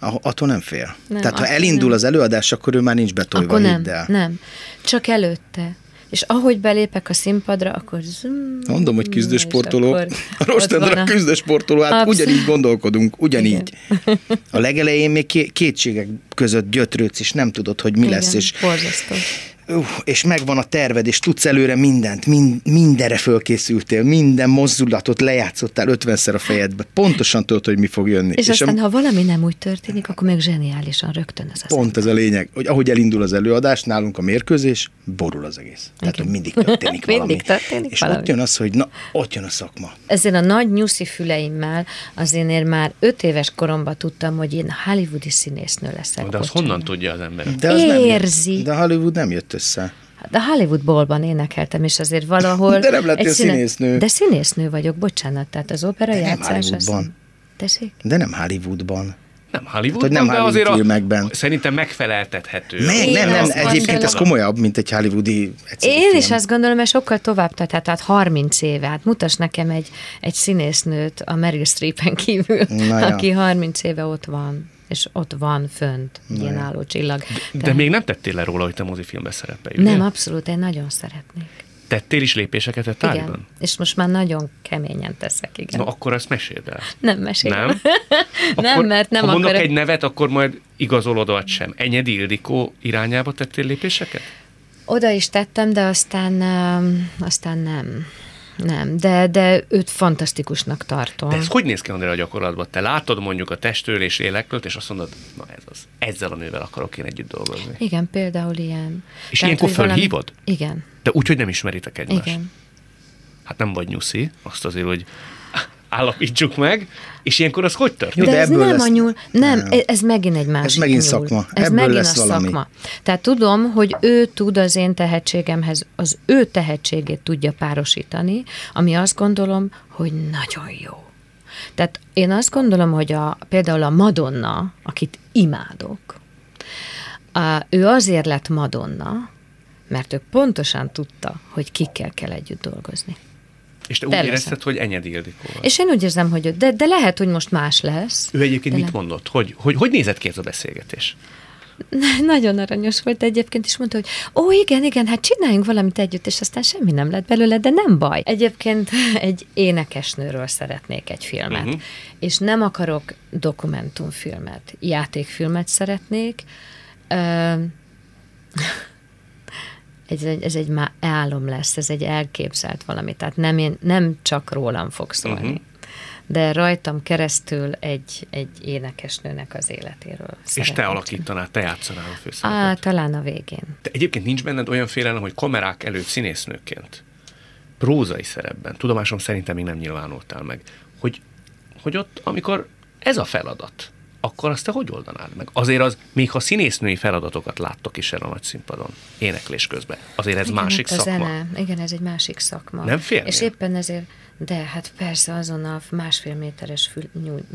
attól nem fél. Tehát ha elindul az előadás, akkor ő már nincs betolva hiddel. Nem, csak előtte. és ahogy belépek a színpadra, akkor züm, mondom, hogy küzdősportoló. A Rost André a küzdősportoló, hát ugyanígy gondolkodunk, ugyanígy. Igen. A legelején még kétségek között gyötrődsz, és nem tudod, hogy mi lesz. Igen, borzasztó. És megvan a terved, és tudsz előre mindent, mindenre fölkészültél, minden mozdulatot lejátszottál 50-szer a fejedbe. Pontosan tudod, hogy mi fog jönni. És aztán, ha valami nem úgy történik, akkor még zseniálisan rögtön az az. Pont ez a lényeg, hogy ahogy elindul az előadás, nálunk a mérkőzés, borul az egész. Tehát, hogy mindig történik valami. Mindig történik és valami. Ott jön az, hogy na, ott jön a szakma. Ezért a nagy nyuszi füleimmel azért én már 5 éves koromban tudtam, hogy én hollywoodi színésznő leszek. De az honnan tudja az ember? Érzi. De Hollywood nem jött össze. De Hollywood Bowl-ban énekeltem, és azért valahol... De nem lettél színésznő. De színésznő vagyok, bocsánat, tehát az opera játszás... De nem Hollywoodban. Nem Hollywoodban, hát, nem Hollywood de azért a, szerintem megfeleltethető. Nem, egyébként ez komolyabb, mint egy hollywoodi egyszerű film. Én is azt gondolom, mert sokkal tovább tart, tehát 30 éve. Hát mutasd nekem egy színésznőt a Meryl Streepen kívül, aki 30 éve ott van. És ott van fönt ilyen álló csillag. De még nem tettél le róla, hogy te mozifilmbe szerepelj, ugye? Nem, abszolút, én nagyon szeretnék. Tettél is lépéseket a tárgyban? Igen, és most már nagyon keményen teszek, igen. Na, akkor ezt meséld el. Nem mesélem. Nem? Nem, mert nem akarok. Ha mondok egy nevet, akkor majd igazolod, vagy sem. Enyedi Ildikó irányába tettél lépéseket? Oda is tettem, de aztán nem. Nem, de őt fantasztikusnak tartom. De ez hogy néz ki, André, a gyakorlatban? Te látod mondjuk a testről és lélekről, és azt mondod, na ez az, ezzel a nővel akarok én együtt dolgozni. Igen, például ilyen. És tehát, ilyenkor fölhívod? Valami... Igen. De úgy, hogy nem ismeritek egymást. Igen. Hát nem vagy nyuszi, azt azért, hogy állapítsuk meg, és ilyenkor az hogy történik? De ez nem lesz... nem, ez megint egy másik. Ez megint szakma. Ez ebből megint lesz a valami. Szakma. Tehát tudom, hogy ő tud az én tehetségemhez, az ő tehetségét tudja párosítani, ami azt gondolom, hogy nagyon jó. Tehát én azt gondolom, hogy például a Madonna, akit imádok, ő azért lett Madonna, mert ő pontosan tudta, hogy kikkel kell együtt dolgozni. És te úgy érezted, hogy Enyedi Ildikóval. És én úgy érzem, hogy de lehet, hogy most más lesz. Ő egyébként mit mondott? Hogy nézett ki ez a beszélgetés? Nagyon aranyos volt egyébként, és mondta, hogy igen, hát csináljunk valamit együtt, és aztán semmi nem lett belőle, de nem baj. Egyébként egy énekesnőről szeretnék egy filmet, és nem akarok dokumentumfilmet, játékfilmet szeretnék. Ez egy álom lesz, ez egy elképzelt valami, tehát nem csak rólam fog szólni, de rajtam keresztül egy énekesnőnek az életéről. És te alakítanád, te játszanál a főszerepet? Talán a végén. De egyébként nincs benned olyan félelem, hogy kamerák előtt színésznőként, prózai szerepben, tudomásom szerintem még nem nyilvánultál meg, hogy ott, amikor ez a feladat, akkor azt te hogy oldanád meg? Azért az, még ha színésznői feladatokat láttok is el a nagy színpadon, éneklés közben, azért ez igen, másik szakma. Zene. Igen, ez egy másik szakma. Nem félnél? És éppen ezért, de hát persze azonnal 1,5 méteres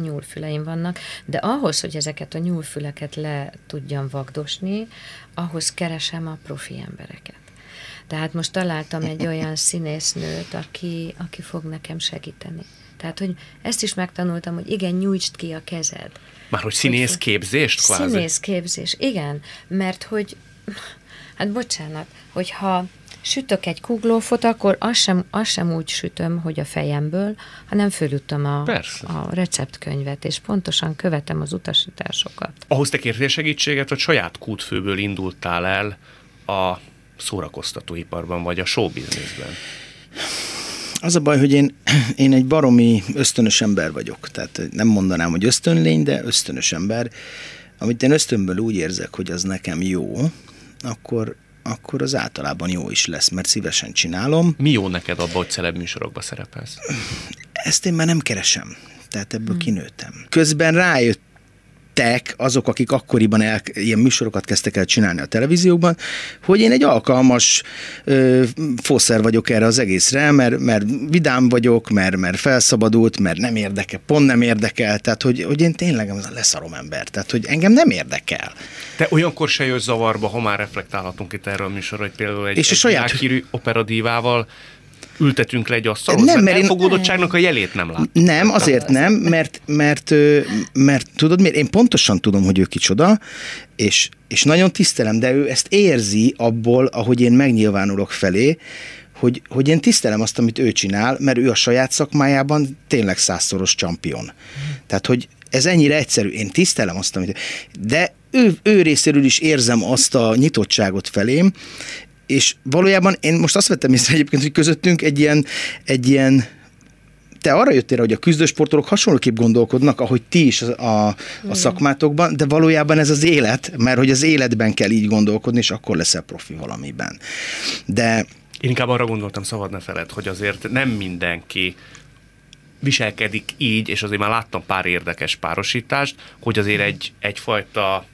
nyúlfüleim vannak, de ahhoz, hogy ezeket a nyúlfüleket le tudjam vagdosni, ahhoz keresem a profi embereket. Tehát most találtam egy olyan színésznőt, aki fog nekem segíteni. Tehát, hogy ezt is megtanultam, hogy igen, nyújtsd ki a kezed. Már hogy színészképzést? Színészképzés, igen. Mert hogy, hát bocsánat, hogyha sütök egy kuglófot, akkor azt sem úgy sütöm, hogy a fejemből, hanem fölütöm a receptkönyvet, és pontosan követem az utasításokat. Ahhoz te kértél segítséget, hogy saját kútfőből indultál el a szórakoztatóiparban, vagy a showbizniszben? Az a baj, hogy én egy baromi ösztönös ember vagyok. Tehát nem mondanám, hogy ösztönlény, de ösztönös ember. Amit én ösztönből úgy érzek, hogy az nekem jó, akkor az általában jó is lesz, mert szívesen csinálom. Mi jó neked abban, hogy celeb műsorokban szerepelsz? Ezt én már nem keresem. Tehát ebből kinőttem. Közben rájöttek azok, akik akkoriban ilyen műsorokat kezdtek el csinálni a televízióban, hogy én egy alkalmas fószer vagyok erre az egészre, mert vidám vagyok, mert felszabadult, mert nem érdekel, pont nem érdekel, tehát hogy én tényleg az a leszarom ember, tehát hogy engem nem érdekel. Te olyankor se jössz zavarba, ha már reflektálhatunk itt erről a műsorra, hogy például egy világhírű operadívával ültetünk le egy asztalhoz? Nem, elfogódottságnak a jelét nem látjuk. Nem, azért nem, mert tudod miért? Én pontosan tudom, hogy ő kicsoda, és nagyon tisztelem, de ő ezt érzi abból, ahogy én megnyilvánulok felé, hogy én tisztelem azt, amit ő csinál, mert ő a saját szakmájában tényleg 100-szoros champion. Tehát, hogy ez ennyire egyszerű. Én tisztelem azt, amit ő... De ő részéről is érzem azt a nyitottságot felém, és valójában én most azt vettem észre egyébként, hogy közöttünk egy ilyen te arra jöttél, hogy a küzdősportolók hasonlóképp gondolkodnak, ahogy ti is a szakmátokban, de valójában ez az élet, mert hogy az életben kell így gondolkodni, és akkor leszel profi valamiben. De... Én inkább arra gondoltam, szabad ne feled, hogy azért nem mindenki viselkedik így, és azért már láttam pár érdekes párosítást, hogy azért egyfajta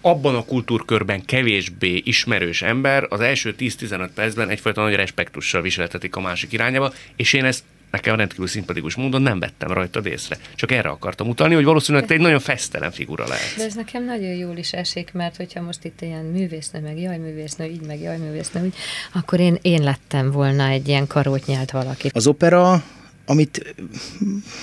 abban a kultúrkörben kevésbé ismerős ember az első 10-15 percben egyfajta nagy respektussal viseltetik a másik irányába, és én ezt nekem rendkívül szimpatikus módon nem vettem rajtad észre. Csak erre akartam utalni, hogy valószínűleg te egy nagyon fesztelen figura lehetsz. De ez nekem nagyon jól is esik, mert hogyha most itt ilyen művésznő, meg jaj művésznő, így, meg jaj művésznő, úgy, akkor én lettem volna egy ilyen karótnyált valaki. Az opera, amit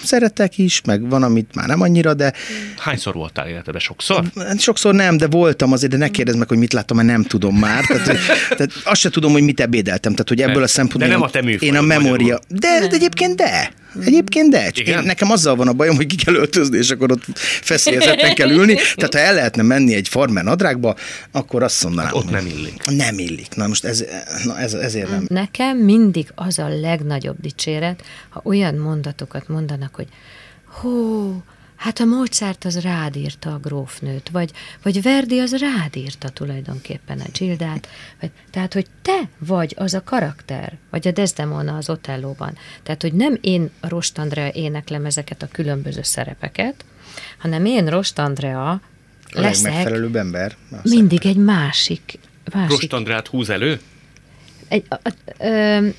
szeretek is, meg van, amit már nem annyira, de... Hányszor voltál életedben? Sokszor? Sokszor nem, de voltam azért, de ne kérdezz meg, hogy mit láttam, mert nem tudom már. Tehát azt se tudom, hogy mit ebédeltem. Tehát, hogy ebből a szempontból... De nem a te műfajod. Én a memória... De egyébként de... Egyébként de. Nekem azzal van a bajom, hogy ki kell öltözni, és akkor ott feszélyezetten kell ülni. Tehát ha el lehetne menni egy farmer nadrágba, akkor azt mondanám. Hát ott nem illik. Nem illik. Na most ezért nem. Nekem mindig az a legnagyobb dicséret, ha olyan mondatokat mondanak, hogy hú, hát a Mozart az rád írta a grófnőt, vagy Verdi az rád írta tulajdonképpen a Gildát. Tehát, hogy te vagy az a karakter, vagy a Desdemona az Otellóban. Tehát, hogy nem én, Rost Andrea, éneklem ezeket a különböző szerepeket, hanem én, Rost Andrea, leszek legmegfelelőbb ember. Mindig egy másik... Rost Andreát húz elő?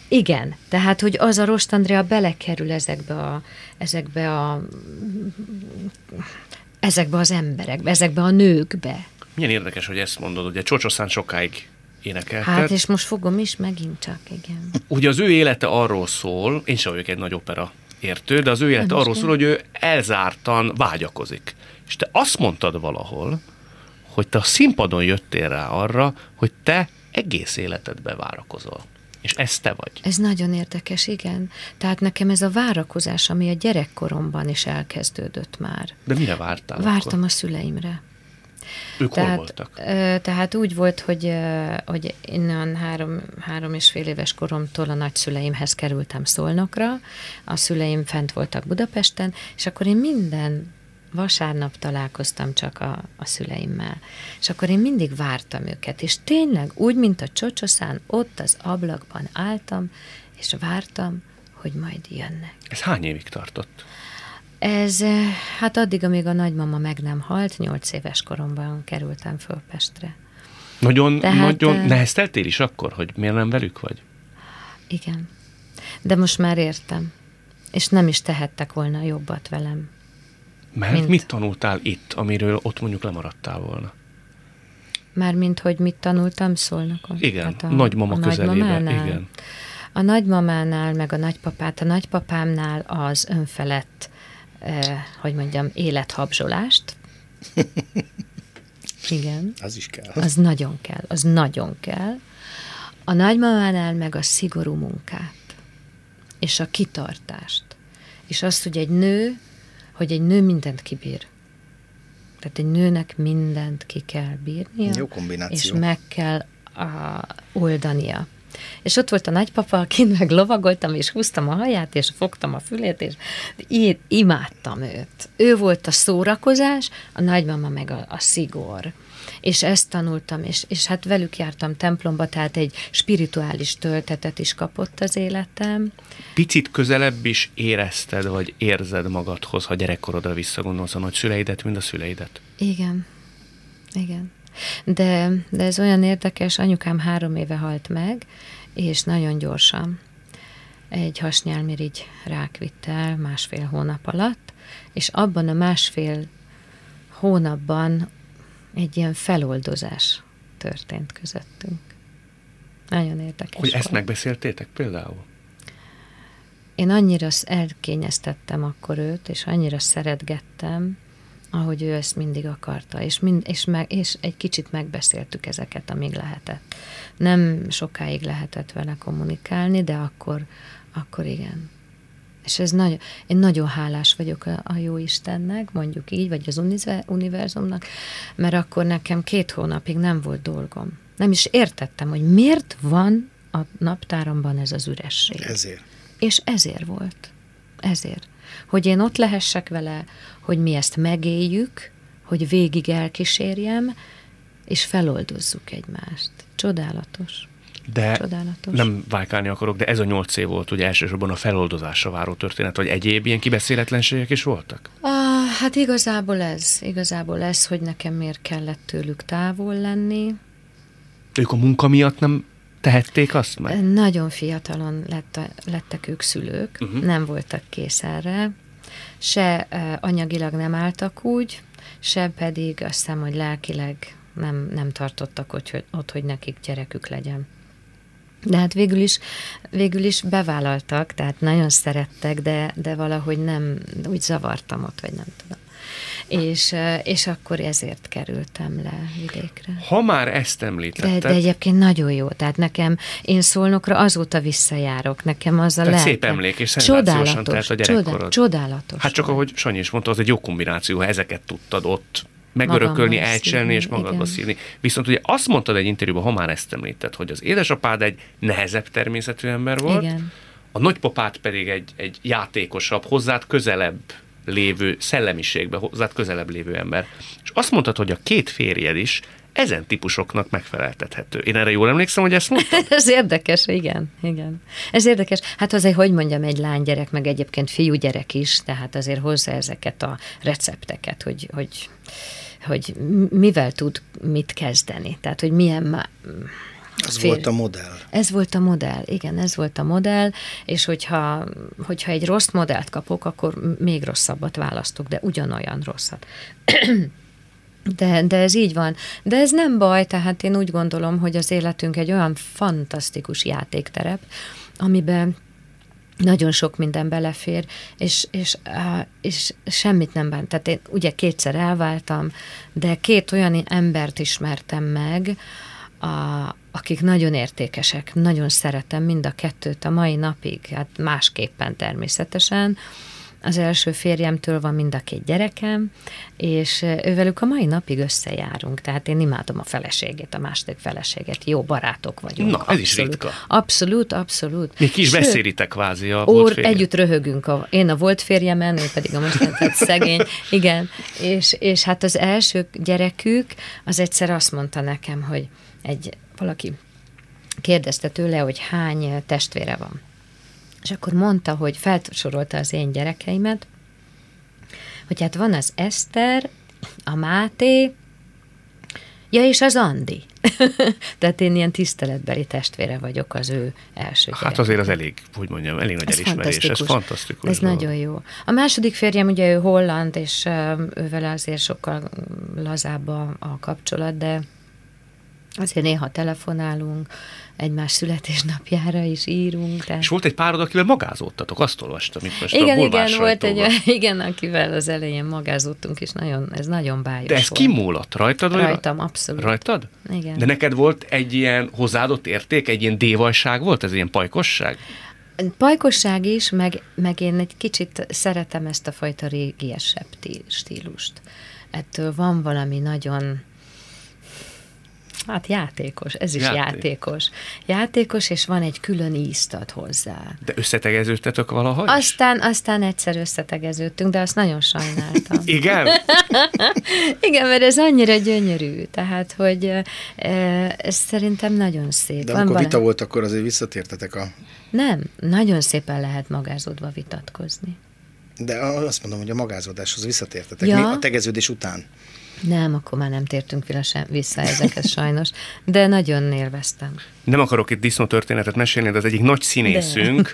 Igen, tehát, hogy az a Rost Andrea belekerül ezekbe az emberekbe, ezekbe a nőkbe. Milyen érdekes, hogy ezt mondod, ugye Csocsoszán sokáig énekeltet. Hát, és most fogom is megint csak, igen. Ugye az ő élete arról szól, én sem vagyok egy nagy opera értő, de az ő élete arról szól, hogy ő elzártan vágyakozik. És te azt mondtad valahol, hogy te a színpadon jöttél rá arra, hogy te egész életedbe várakozol. És ez te vagy. Ez nagyon érdekes, igen. Tehát nekem ez a várakozás, ami a gyerekkoromban is elkezdődött már. De mire vártál? Vártam akkor? A szüleimre. Ők hol voltak? Tehát úgy volt, hogy innen 3,5 éves koromtól a nagyszüleimhez kerültem Szolnokra, a szüleim fent voltak Budapesten, és akkor én minden vasárnap találkoztam csak a szüleimmel. És akkor én mindig vártam őket, és tényleg úgy, mint a Csocsoszán, ott az ablakban álltam, és vártam, hogy majd jönnek. Ez hány évig tartott? Ez, hát addig, amíg a nagymama meg nem halt, 8 éves koromban kerültem föl Pestre. Nagyon nehezteltél is akkor, hogy miért nem velük vagy? Igen. De most már értem. És nem is tehettek volna jobbat velem. Mert mit tanultál itt, amiről ott mondjuk lemaradtál volna? Mármint, hogy mit tanultam Szolnokon? Igen, hát nagymama közelében. Igen. A nagymamánál, meg a nagypapámnál az önfelett, élethabzsolást. Igen. Az is kell. Az nagyon kell. A nagymamánál meg a szigorú munkát, és a kitartást. És azt, hogy egy nő mindent kibír. Tehát egy nőnek mindent ki kell bírnia. Jó kombináció. És meg kell oldania. És ott volt a nagypapa, akin meg lovagoltam, és húztam a haját, és fogtam a fülét, és én imádtam őt. Ő volt a szórakozás, a nagymama meg a szigor. És ezt tanultam, és hát velük jártam templomba, tehát egy spirituális töltetet is kapott az életem. Picit közelebb is érezted, vagy érzed magadhoz, ha gyerekkorodra visszagondolsz a nagyszüleidet, mint a szüleidet? Igen. De ez olyan érdekes, anyukám 3 éve halt meg, és nagyon gyorsan. Egy hasnyálmirigy rák vitt el 1,5 hónap alatt, és abban a 1,5 hónapban egy ilyen feloldozás történt közöttünk. Nagyon érdekes. Hogy ezt megbeszéltétek például? Én annyira elkényeztettem akkor őt, és annyira szeretgettem, ahogy ő ezt mindig akarta, és egy kicsit megbeszéltük ezeket, amíg lehetett. Nem sokáig lehetett vele kommunikálni, de akkor igen. És ez én nagyon hálás vagyok a jó Istennek, mondjuk így, vagy az univerzumnak, mert akkor nekem 2 hónapig nem volt dolgom. Nem is értettem, hogy miért van a naptáramban ez az üresség. Ezért. És ezért volt. Ezért. Hogy én ott lehessek vele, hogy mi ezt megéljük, hogy végig elkísérjem, és feloldozzuk egymást. Csodálatos. De csodálatos. Nem vájkálni akarok, de ez a 8 év volt, ugye elsősorban a feloldozásra váró történet, vagy egyéb ilyen kibeszéletlenségek is voltak? Hát igazából ez, hogy nekem miért kellett tőlük távol lenni. Ők a munka miatt nem tehették azt meg? Nagyon fiatalon lettek ők szülők, nem voltak kész erre, se anyagilag nem álltak úgy, se pedig azt hiszem, hogy lelkileg nem tartottak ott, hogy nekik gyerekük legyen. De hát végül is bevállaltak, tehát nagyon szerettek, de valahogy nem, úgy zavartam ott, vagy nem tudom. És akkor ezért kerültem le vidékre. Ha már ezt említetted. De egyébként nagyon jó, tehát nekem, én Szolnokra azóta visszajárok, nekem az a lelkem. Szép emlék, és szenzációsan telt a gyerekkorod. Csodálatos. Hát csak ahogy Sanyi is mondta, az egy jó kombináció, ha ezeket tudtad ott megörökölni, elcselni és magadba szívni. Viszont ugye azt mondtad egy interjúban, ha már ezt említetted, hogy az édesapád egy nehezebb természetű ember volt, igen. A nagypapád pedig egy játékosabb, hozzád közelebb lévő szellemiségbe, hozzád közelebb lévő ember. És azt mondtad, hogy a 2 férjed is ezen típusoknak megfeleltethető. Én erre jól emlékszem, hogy ezt mondtam? Ez érdekes, igen. Ez érdekes. Hát azért, hogy mondjam, egy lánygyerek, meg egyébként fiúgyerek is, tehát azért hozza ezeket a recepteket, hogy mivel tud mit kezdeni. Tehát, hogy milyen volt a modell. Ez volt a modell, igen, és hogyha egy rossz modellt kapok, akkor még rosszabbat választok, de ugyanolyan rosszat. De ez így van. De ez nem baj, tehát én úgy gondolom, hogy az életünk egy olyan fantasztikus játékterep, amiben nagyon sok minden belefér, és semmit nem bánt. Tehát én ugye 2-szer elváltam, de 2 olyan embert ismertem meg, akik nagyon értékesek, nagyon szeretem mind a 2-t a mai napig, hát másképpen természetesen. Az első férjemtől van mind a 2 gyerekem, és ővelük a mai napig összejárunk, tehát én imádom a feleségét, a második feleséget, jó barátok vagyunk. Na, abszolút, ez is ritka. Abszolút. Még ki is beszélitek kvázi a volt férjem. Együtt röhögünk, én a volt férjemen, ő pedig a mostani, tehát szegény, igen, és hát az első gyerekük az egyszer azt mondta nekem, hogy valaki kérdezte tőle, hogy hány testvére van. És akkor mondta, hogy felsorolta az én gyerekeimet, hogy hát van az Eszter, a Máté, ja, és az Andi. Tehát én ilyen tiszteletbeli testvére vagyok az ő első gyerekem. Hát azért az elég, hogy mondjam, elég nagy elismerés. Ez fantasztikus. Ez nagyon jó. A második férjem, ugye ő holland, és ővel azért sokkal lazább a kapcsolat, de azért néha telefonálunk, egymás születésnapjára is írunk. Tehát... És volt egy párod, akivel magázódtatok, azt olvastam itt most a bulvár sajtóban. Igen, akivel az elején magázódtunk, és ez nagyon bájos. De ez kimúlott rajtad? Rajtam, abszolút. Rajtad? Igen. De neked volt egy ilyen hozzáadott érték, egy ilyen dévajság volt, ez ilyen pajkosság? Pajkosság is, meg én egy kicsit szeretem ezt a fajta régiesebb stílust. Ettől van valami nagyon... Hát játékos, ez is játékos. Játékos, és van egy külön ízt ad hozzá. De összetegeződtetek valahogy? Aztán egyszer összetegeződtünk, de azt nagyon sajnáltam. Igen? Igen, mert ez annyira gyönyörű, tehát, hogy ez szerintem nagyon szép. De amikor vita volt, akkor azért visszatértetek a... Nem, nagyon szépen lehet magázódva vitatkozni. De azt mondom, hogy a magázódáshoz visszatértetek. Ja. Mi a tegeződés után? Nem, akkor már nem tértünk vissza ezeket sajnos, de nagyon élveztem. Nem akarok itt disznótörténetet mesélni, de az egyik nagy színészünk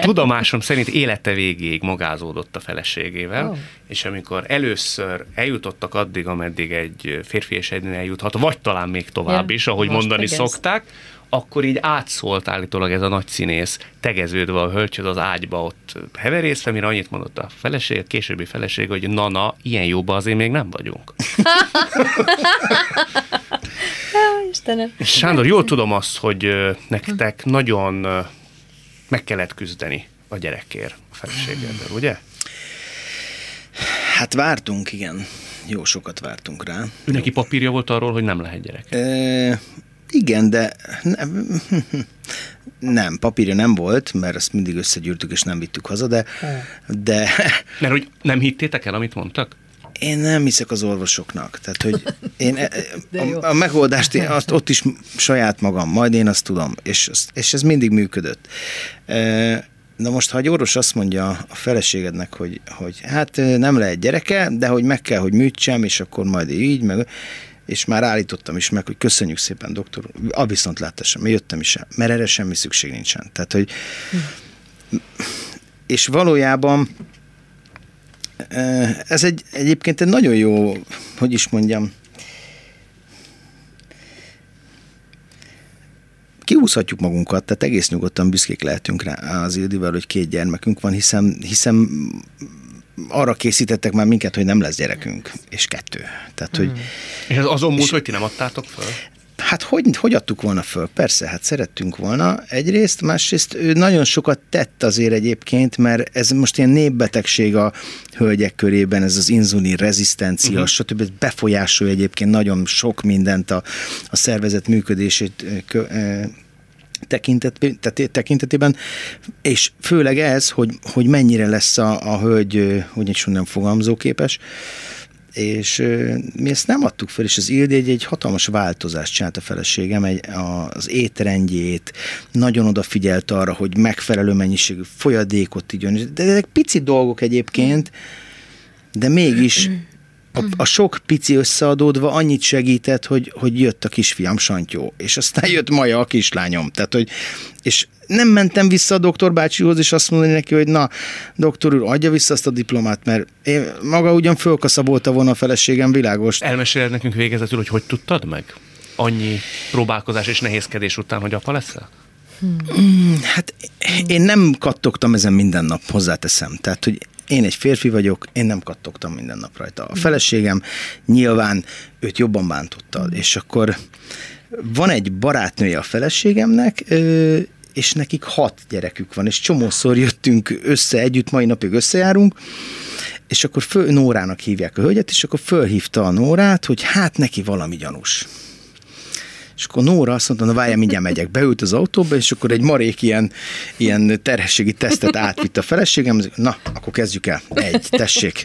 tudomásom szerint élete végéig magázódott a feleségével, és amikor először eljutottak addig, ameddig egy férfi és egy nő eljuthat, vagy talán még tovább is, ahogy mondani szokták, akkor így átszólt állítólag ez a nagy színész, tegeződve a hölgyhöz az ágyba ott heverészve, mire annyit mondott a feleség, a későbbi feleség, hogy na, ilyen jóba azért még nem vagyunk. Istenem. Sándor, jól tudom azt, hogy nektek nagyon meg kellett küzdeni a gyerekért, a feleségeddel, ugye? Hát vártunk, igen. Jó sokat vártunk rá. Neki papírja volt arról, hogy nem lehet gyerek? Igen, de nem, papírja nem volt, mert ezt mindig összegyűrtük, és nem vittük haza, de... Mert hogy nem hittétek el, amit mondtak? Én nem hiszek az orvosoknak. Tehát, hogy én a megoldást én azt ott is saját magam, majd én azt tudom, és ez mindig működött. Na most, ha egy orvos azt mondja a feleségednek, hogy hát nem lehet gyereke, de hogy meg kell, hogy műtsem, és akkor majd így, meg... és már állítottam is meg, hogy köszönjük szépen, doktor, a viszontlátásra, jöttem is el, mert erre semmi szükség nincsen. Tehát, hogy... És valójában ez egyébként egy nagyon jó, hogy is mondjam, kihúzhatjuk magunkat, tehát egész nyugodtan büszkék lehetünk rá az Ildivel, hogy 2 gyermekünk van, hiszen arra készítettek már minket, hogy nem lesz gyerekünk, és 2. Tehát, hogy, és ez azon múlt, hogy ti nem adtátok föl? Hát hogy adtuk volna föl? Persze, hát szerettünk volna egyrészt, másrészt ő nagyon sokat tett azért egyébként, mert ez most ilyen népbetegség a hölgyek körében, ez az inzulin rezisztencia, stb. Befolyásolja egyébként nagyon sok mindent a szervezet működését tekintetében, és főleg ez, hogy mennyire lesz a hölgy, hogy is mondjam, fogalmazóképes, és mi ezt nem adtuk fel, és az Ildi egy hatalmas változást csinált a feleségem, az étrendjét, nagyon odafigyelt arra, hogy megfelelő mennyiségű folyadékot igyon. De ezek pici dolgok egyébként, de mégis a sok pici összeadódva annyit segített, hogy jött a kisfiam Santyó, és aztán jött Maja a kislányom. Tehát, hogy, és nem mentem vissza a doktor bácsihoz, és azt mondani neki, hogy na, doktor úr, adja vissza azt a diplomát, mert én maga ugyan fölkaszabolta volna a feleségem, világos. Elmeséled nekünk végezetül, hogy tudtad meg? Annyi próbálkozás és nehézkedés után, hogy apa leszel? Hát én nem kattogtam ezen minden nap, hozzáteszem. Tehát, hogy én egy férfi vagyok, én nem kattogtam minden nap rajta. A feleségem nyilván őt jobban bántotta, és akkor van egy barátnője a feleségemnek, és nekik 6 gyerekük van, és csomószor jöttünk össze együtt, mai napig összejárunk, és akkor Nórának hívják a hölgyet, és akkor fölhívta a Nórát, hogy hát neki valami gyanús. És akkor Nóra azt mondta, na várjál, mindjárt megyek. Beült az autóba, és akkor egy marék ilyen terhességi tesztet átvitt a feleségem, na, akkor kezdjük el. 1, tessék.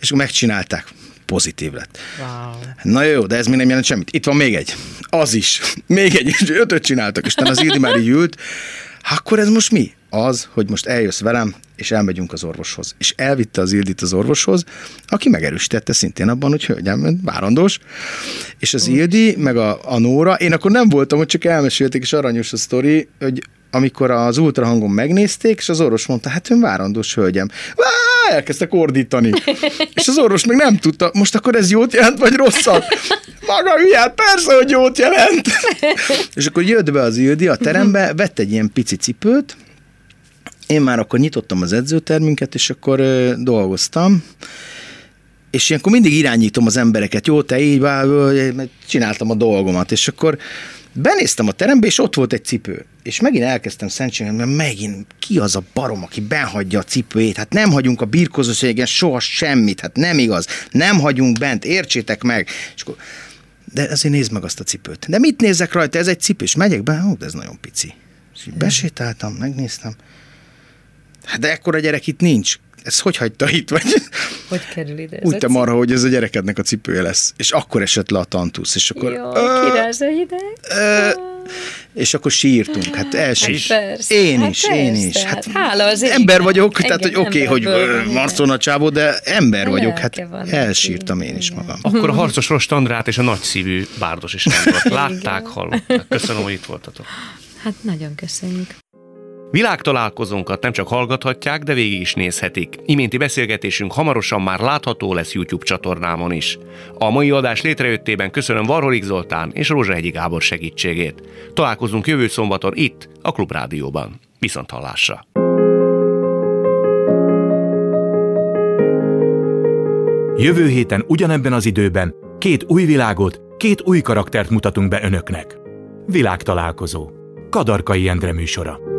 És akkor megcsinálták. Pozitív lett. Wow. Na jó, de ez még nem jelent semmit. Itt van még egy. Az is. Még egy. 5-öt csináltak, és az Ildi már így ült. Akkor ez most mi? Az, hogy most eljössz velem, és elmegyünk az orvoshoz. És elvitte az Ildit az orvoshoz, aki megerősítette szintén abban, hogy hölgyem, várandós. És az Ildi, meg a Nóra, én akkor nem voltam, hogy csak elmesélték, és aranyos a sztori, hogy amikor az ultrahangon megnézték, és az orvos mondta, hát ön várandós, hölgyem. Elkezdtek ordítani. És az orvos még nem tudta, most akkor ez jót jelent, vagy rosszat? Maga hülyát, persze, hogy jót jelent. És akkor jött be az Ildi a terembe, vett egy ilyen pici cipőt, én már akkor nyitottam az edzőtermünket, és akkor dolgoztam, és ilyenkor mindig irányítom az embereket, jó, te így, csináltam a dolgomat, és akkor benéztem a terembe, és ott volt egy cipő. És megint elkezdtem szentségülni, mert megint ki az a barom, aki behagyja a cipőjét? Hát nem hagyunk a birkózószégen soha semmit, hát nem igaz, nem hagyunk bent, értsétek meg. És akkor, de azért nézd meg azt a cipőt. De mit nézek rajta, ez egy cipő, és megyek be, de ez nagyon pici. És így besétáltam, megnéztem. Hát de ekkora gyerek itt nincs. Ez hogy hagyta itt? Vagy? Hogy kerül ide? Úgy te marha, hogy ez a gyerekednek a cipője lesz. És akkor esett le a tantusz. És akkor... Jó, kirázza hideg. És akkor sírtunk. Hát Én is. Hát hála az én. Ember vagyok, tehát hogy oké, hogy marcolna csávó, de ember vagyok. Hát elsírtam én is magam. Akkor a harcos Rost Andrát és a nagyszívű Bárdosi Sándort látták, hallották. Köszönöm, hogy itt voltatok. Hát nagyon köszönjük. Világtalálkozónkat nem csak hallgathatják, de végig is nézhetik. Iménti beszélgetésünk hamarosan már látható lesz YouTube csatornámon is. A mai adás létrejöttében köszönöm Varholik Zoltán és Rózsahegyi Gábor segítségét. Találkozunk jövő szombaton itt, a Klubrádióban. Viszonthallásra! Jövő héten ugyanebben az időben két új világot, két új karaktert mutatunk be önöknek. Világtalálkozó. Kadarkai Endre műsora.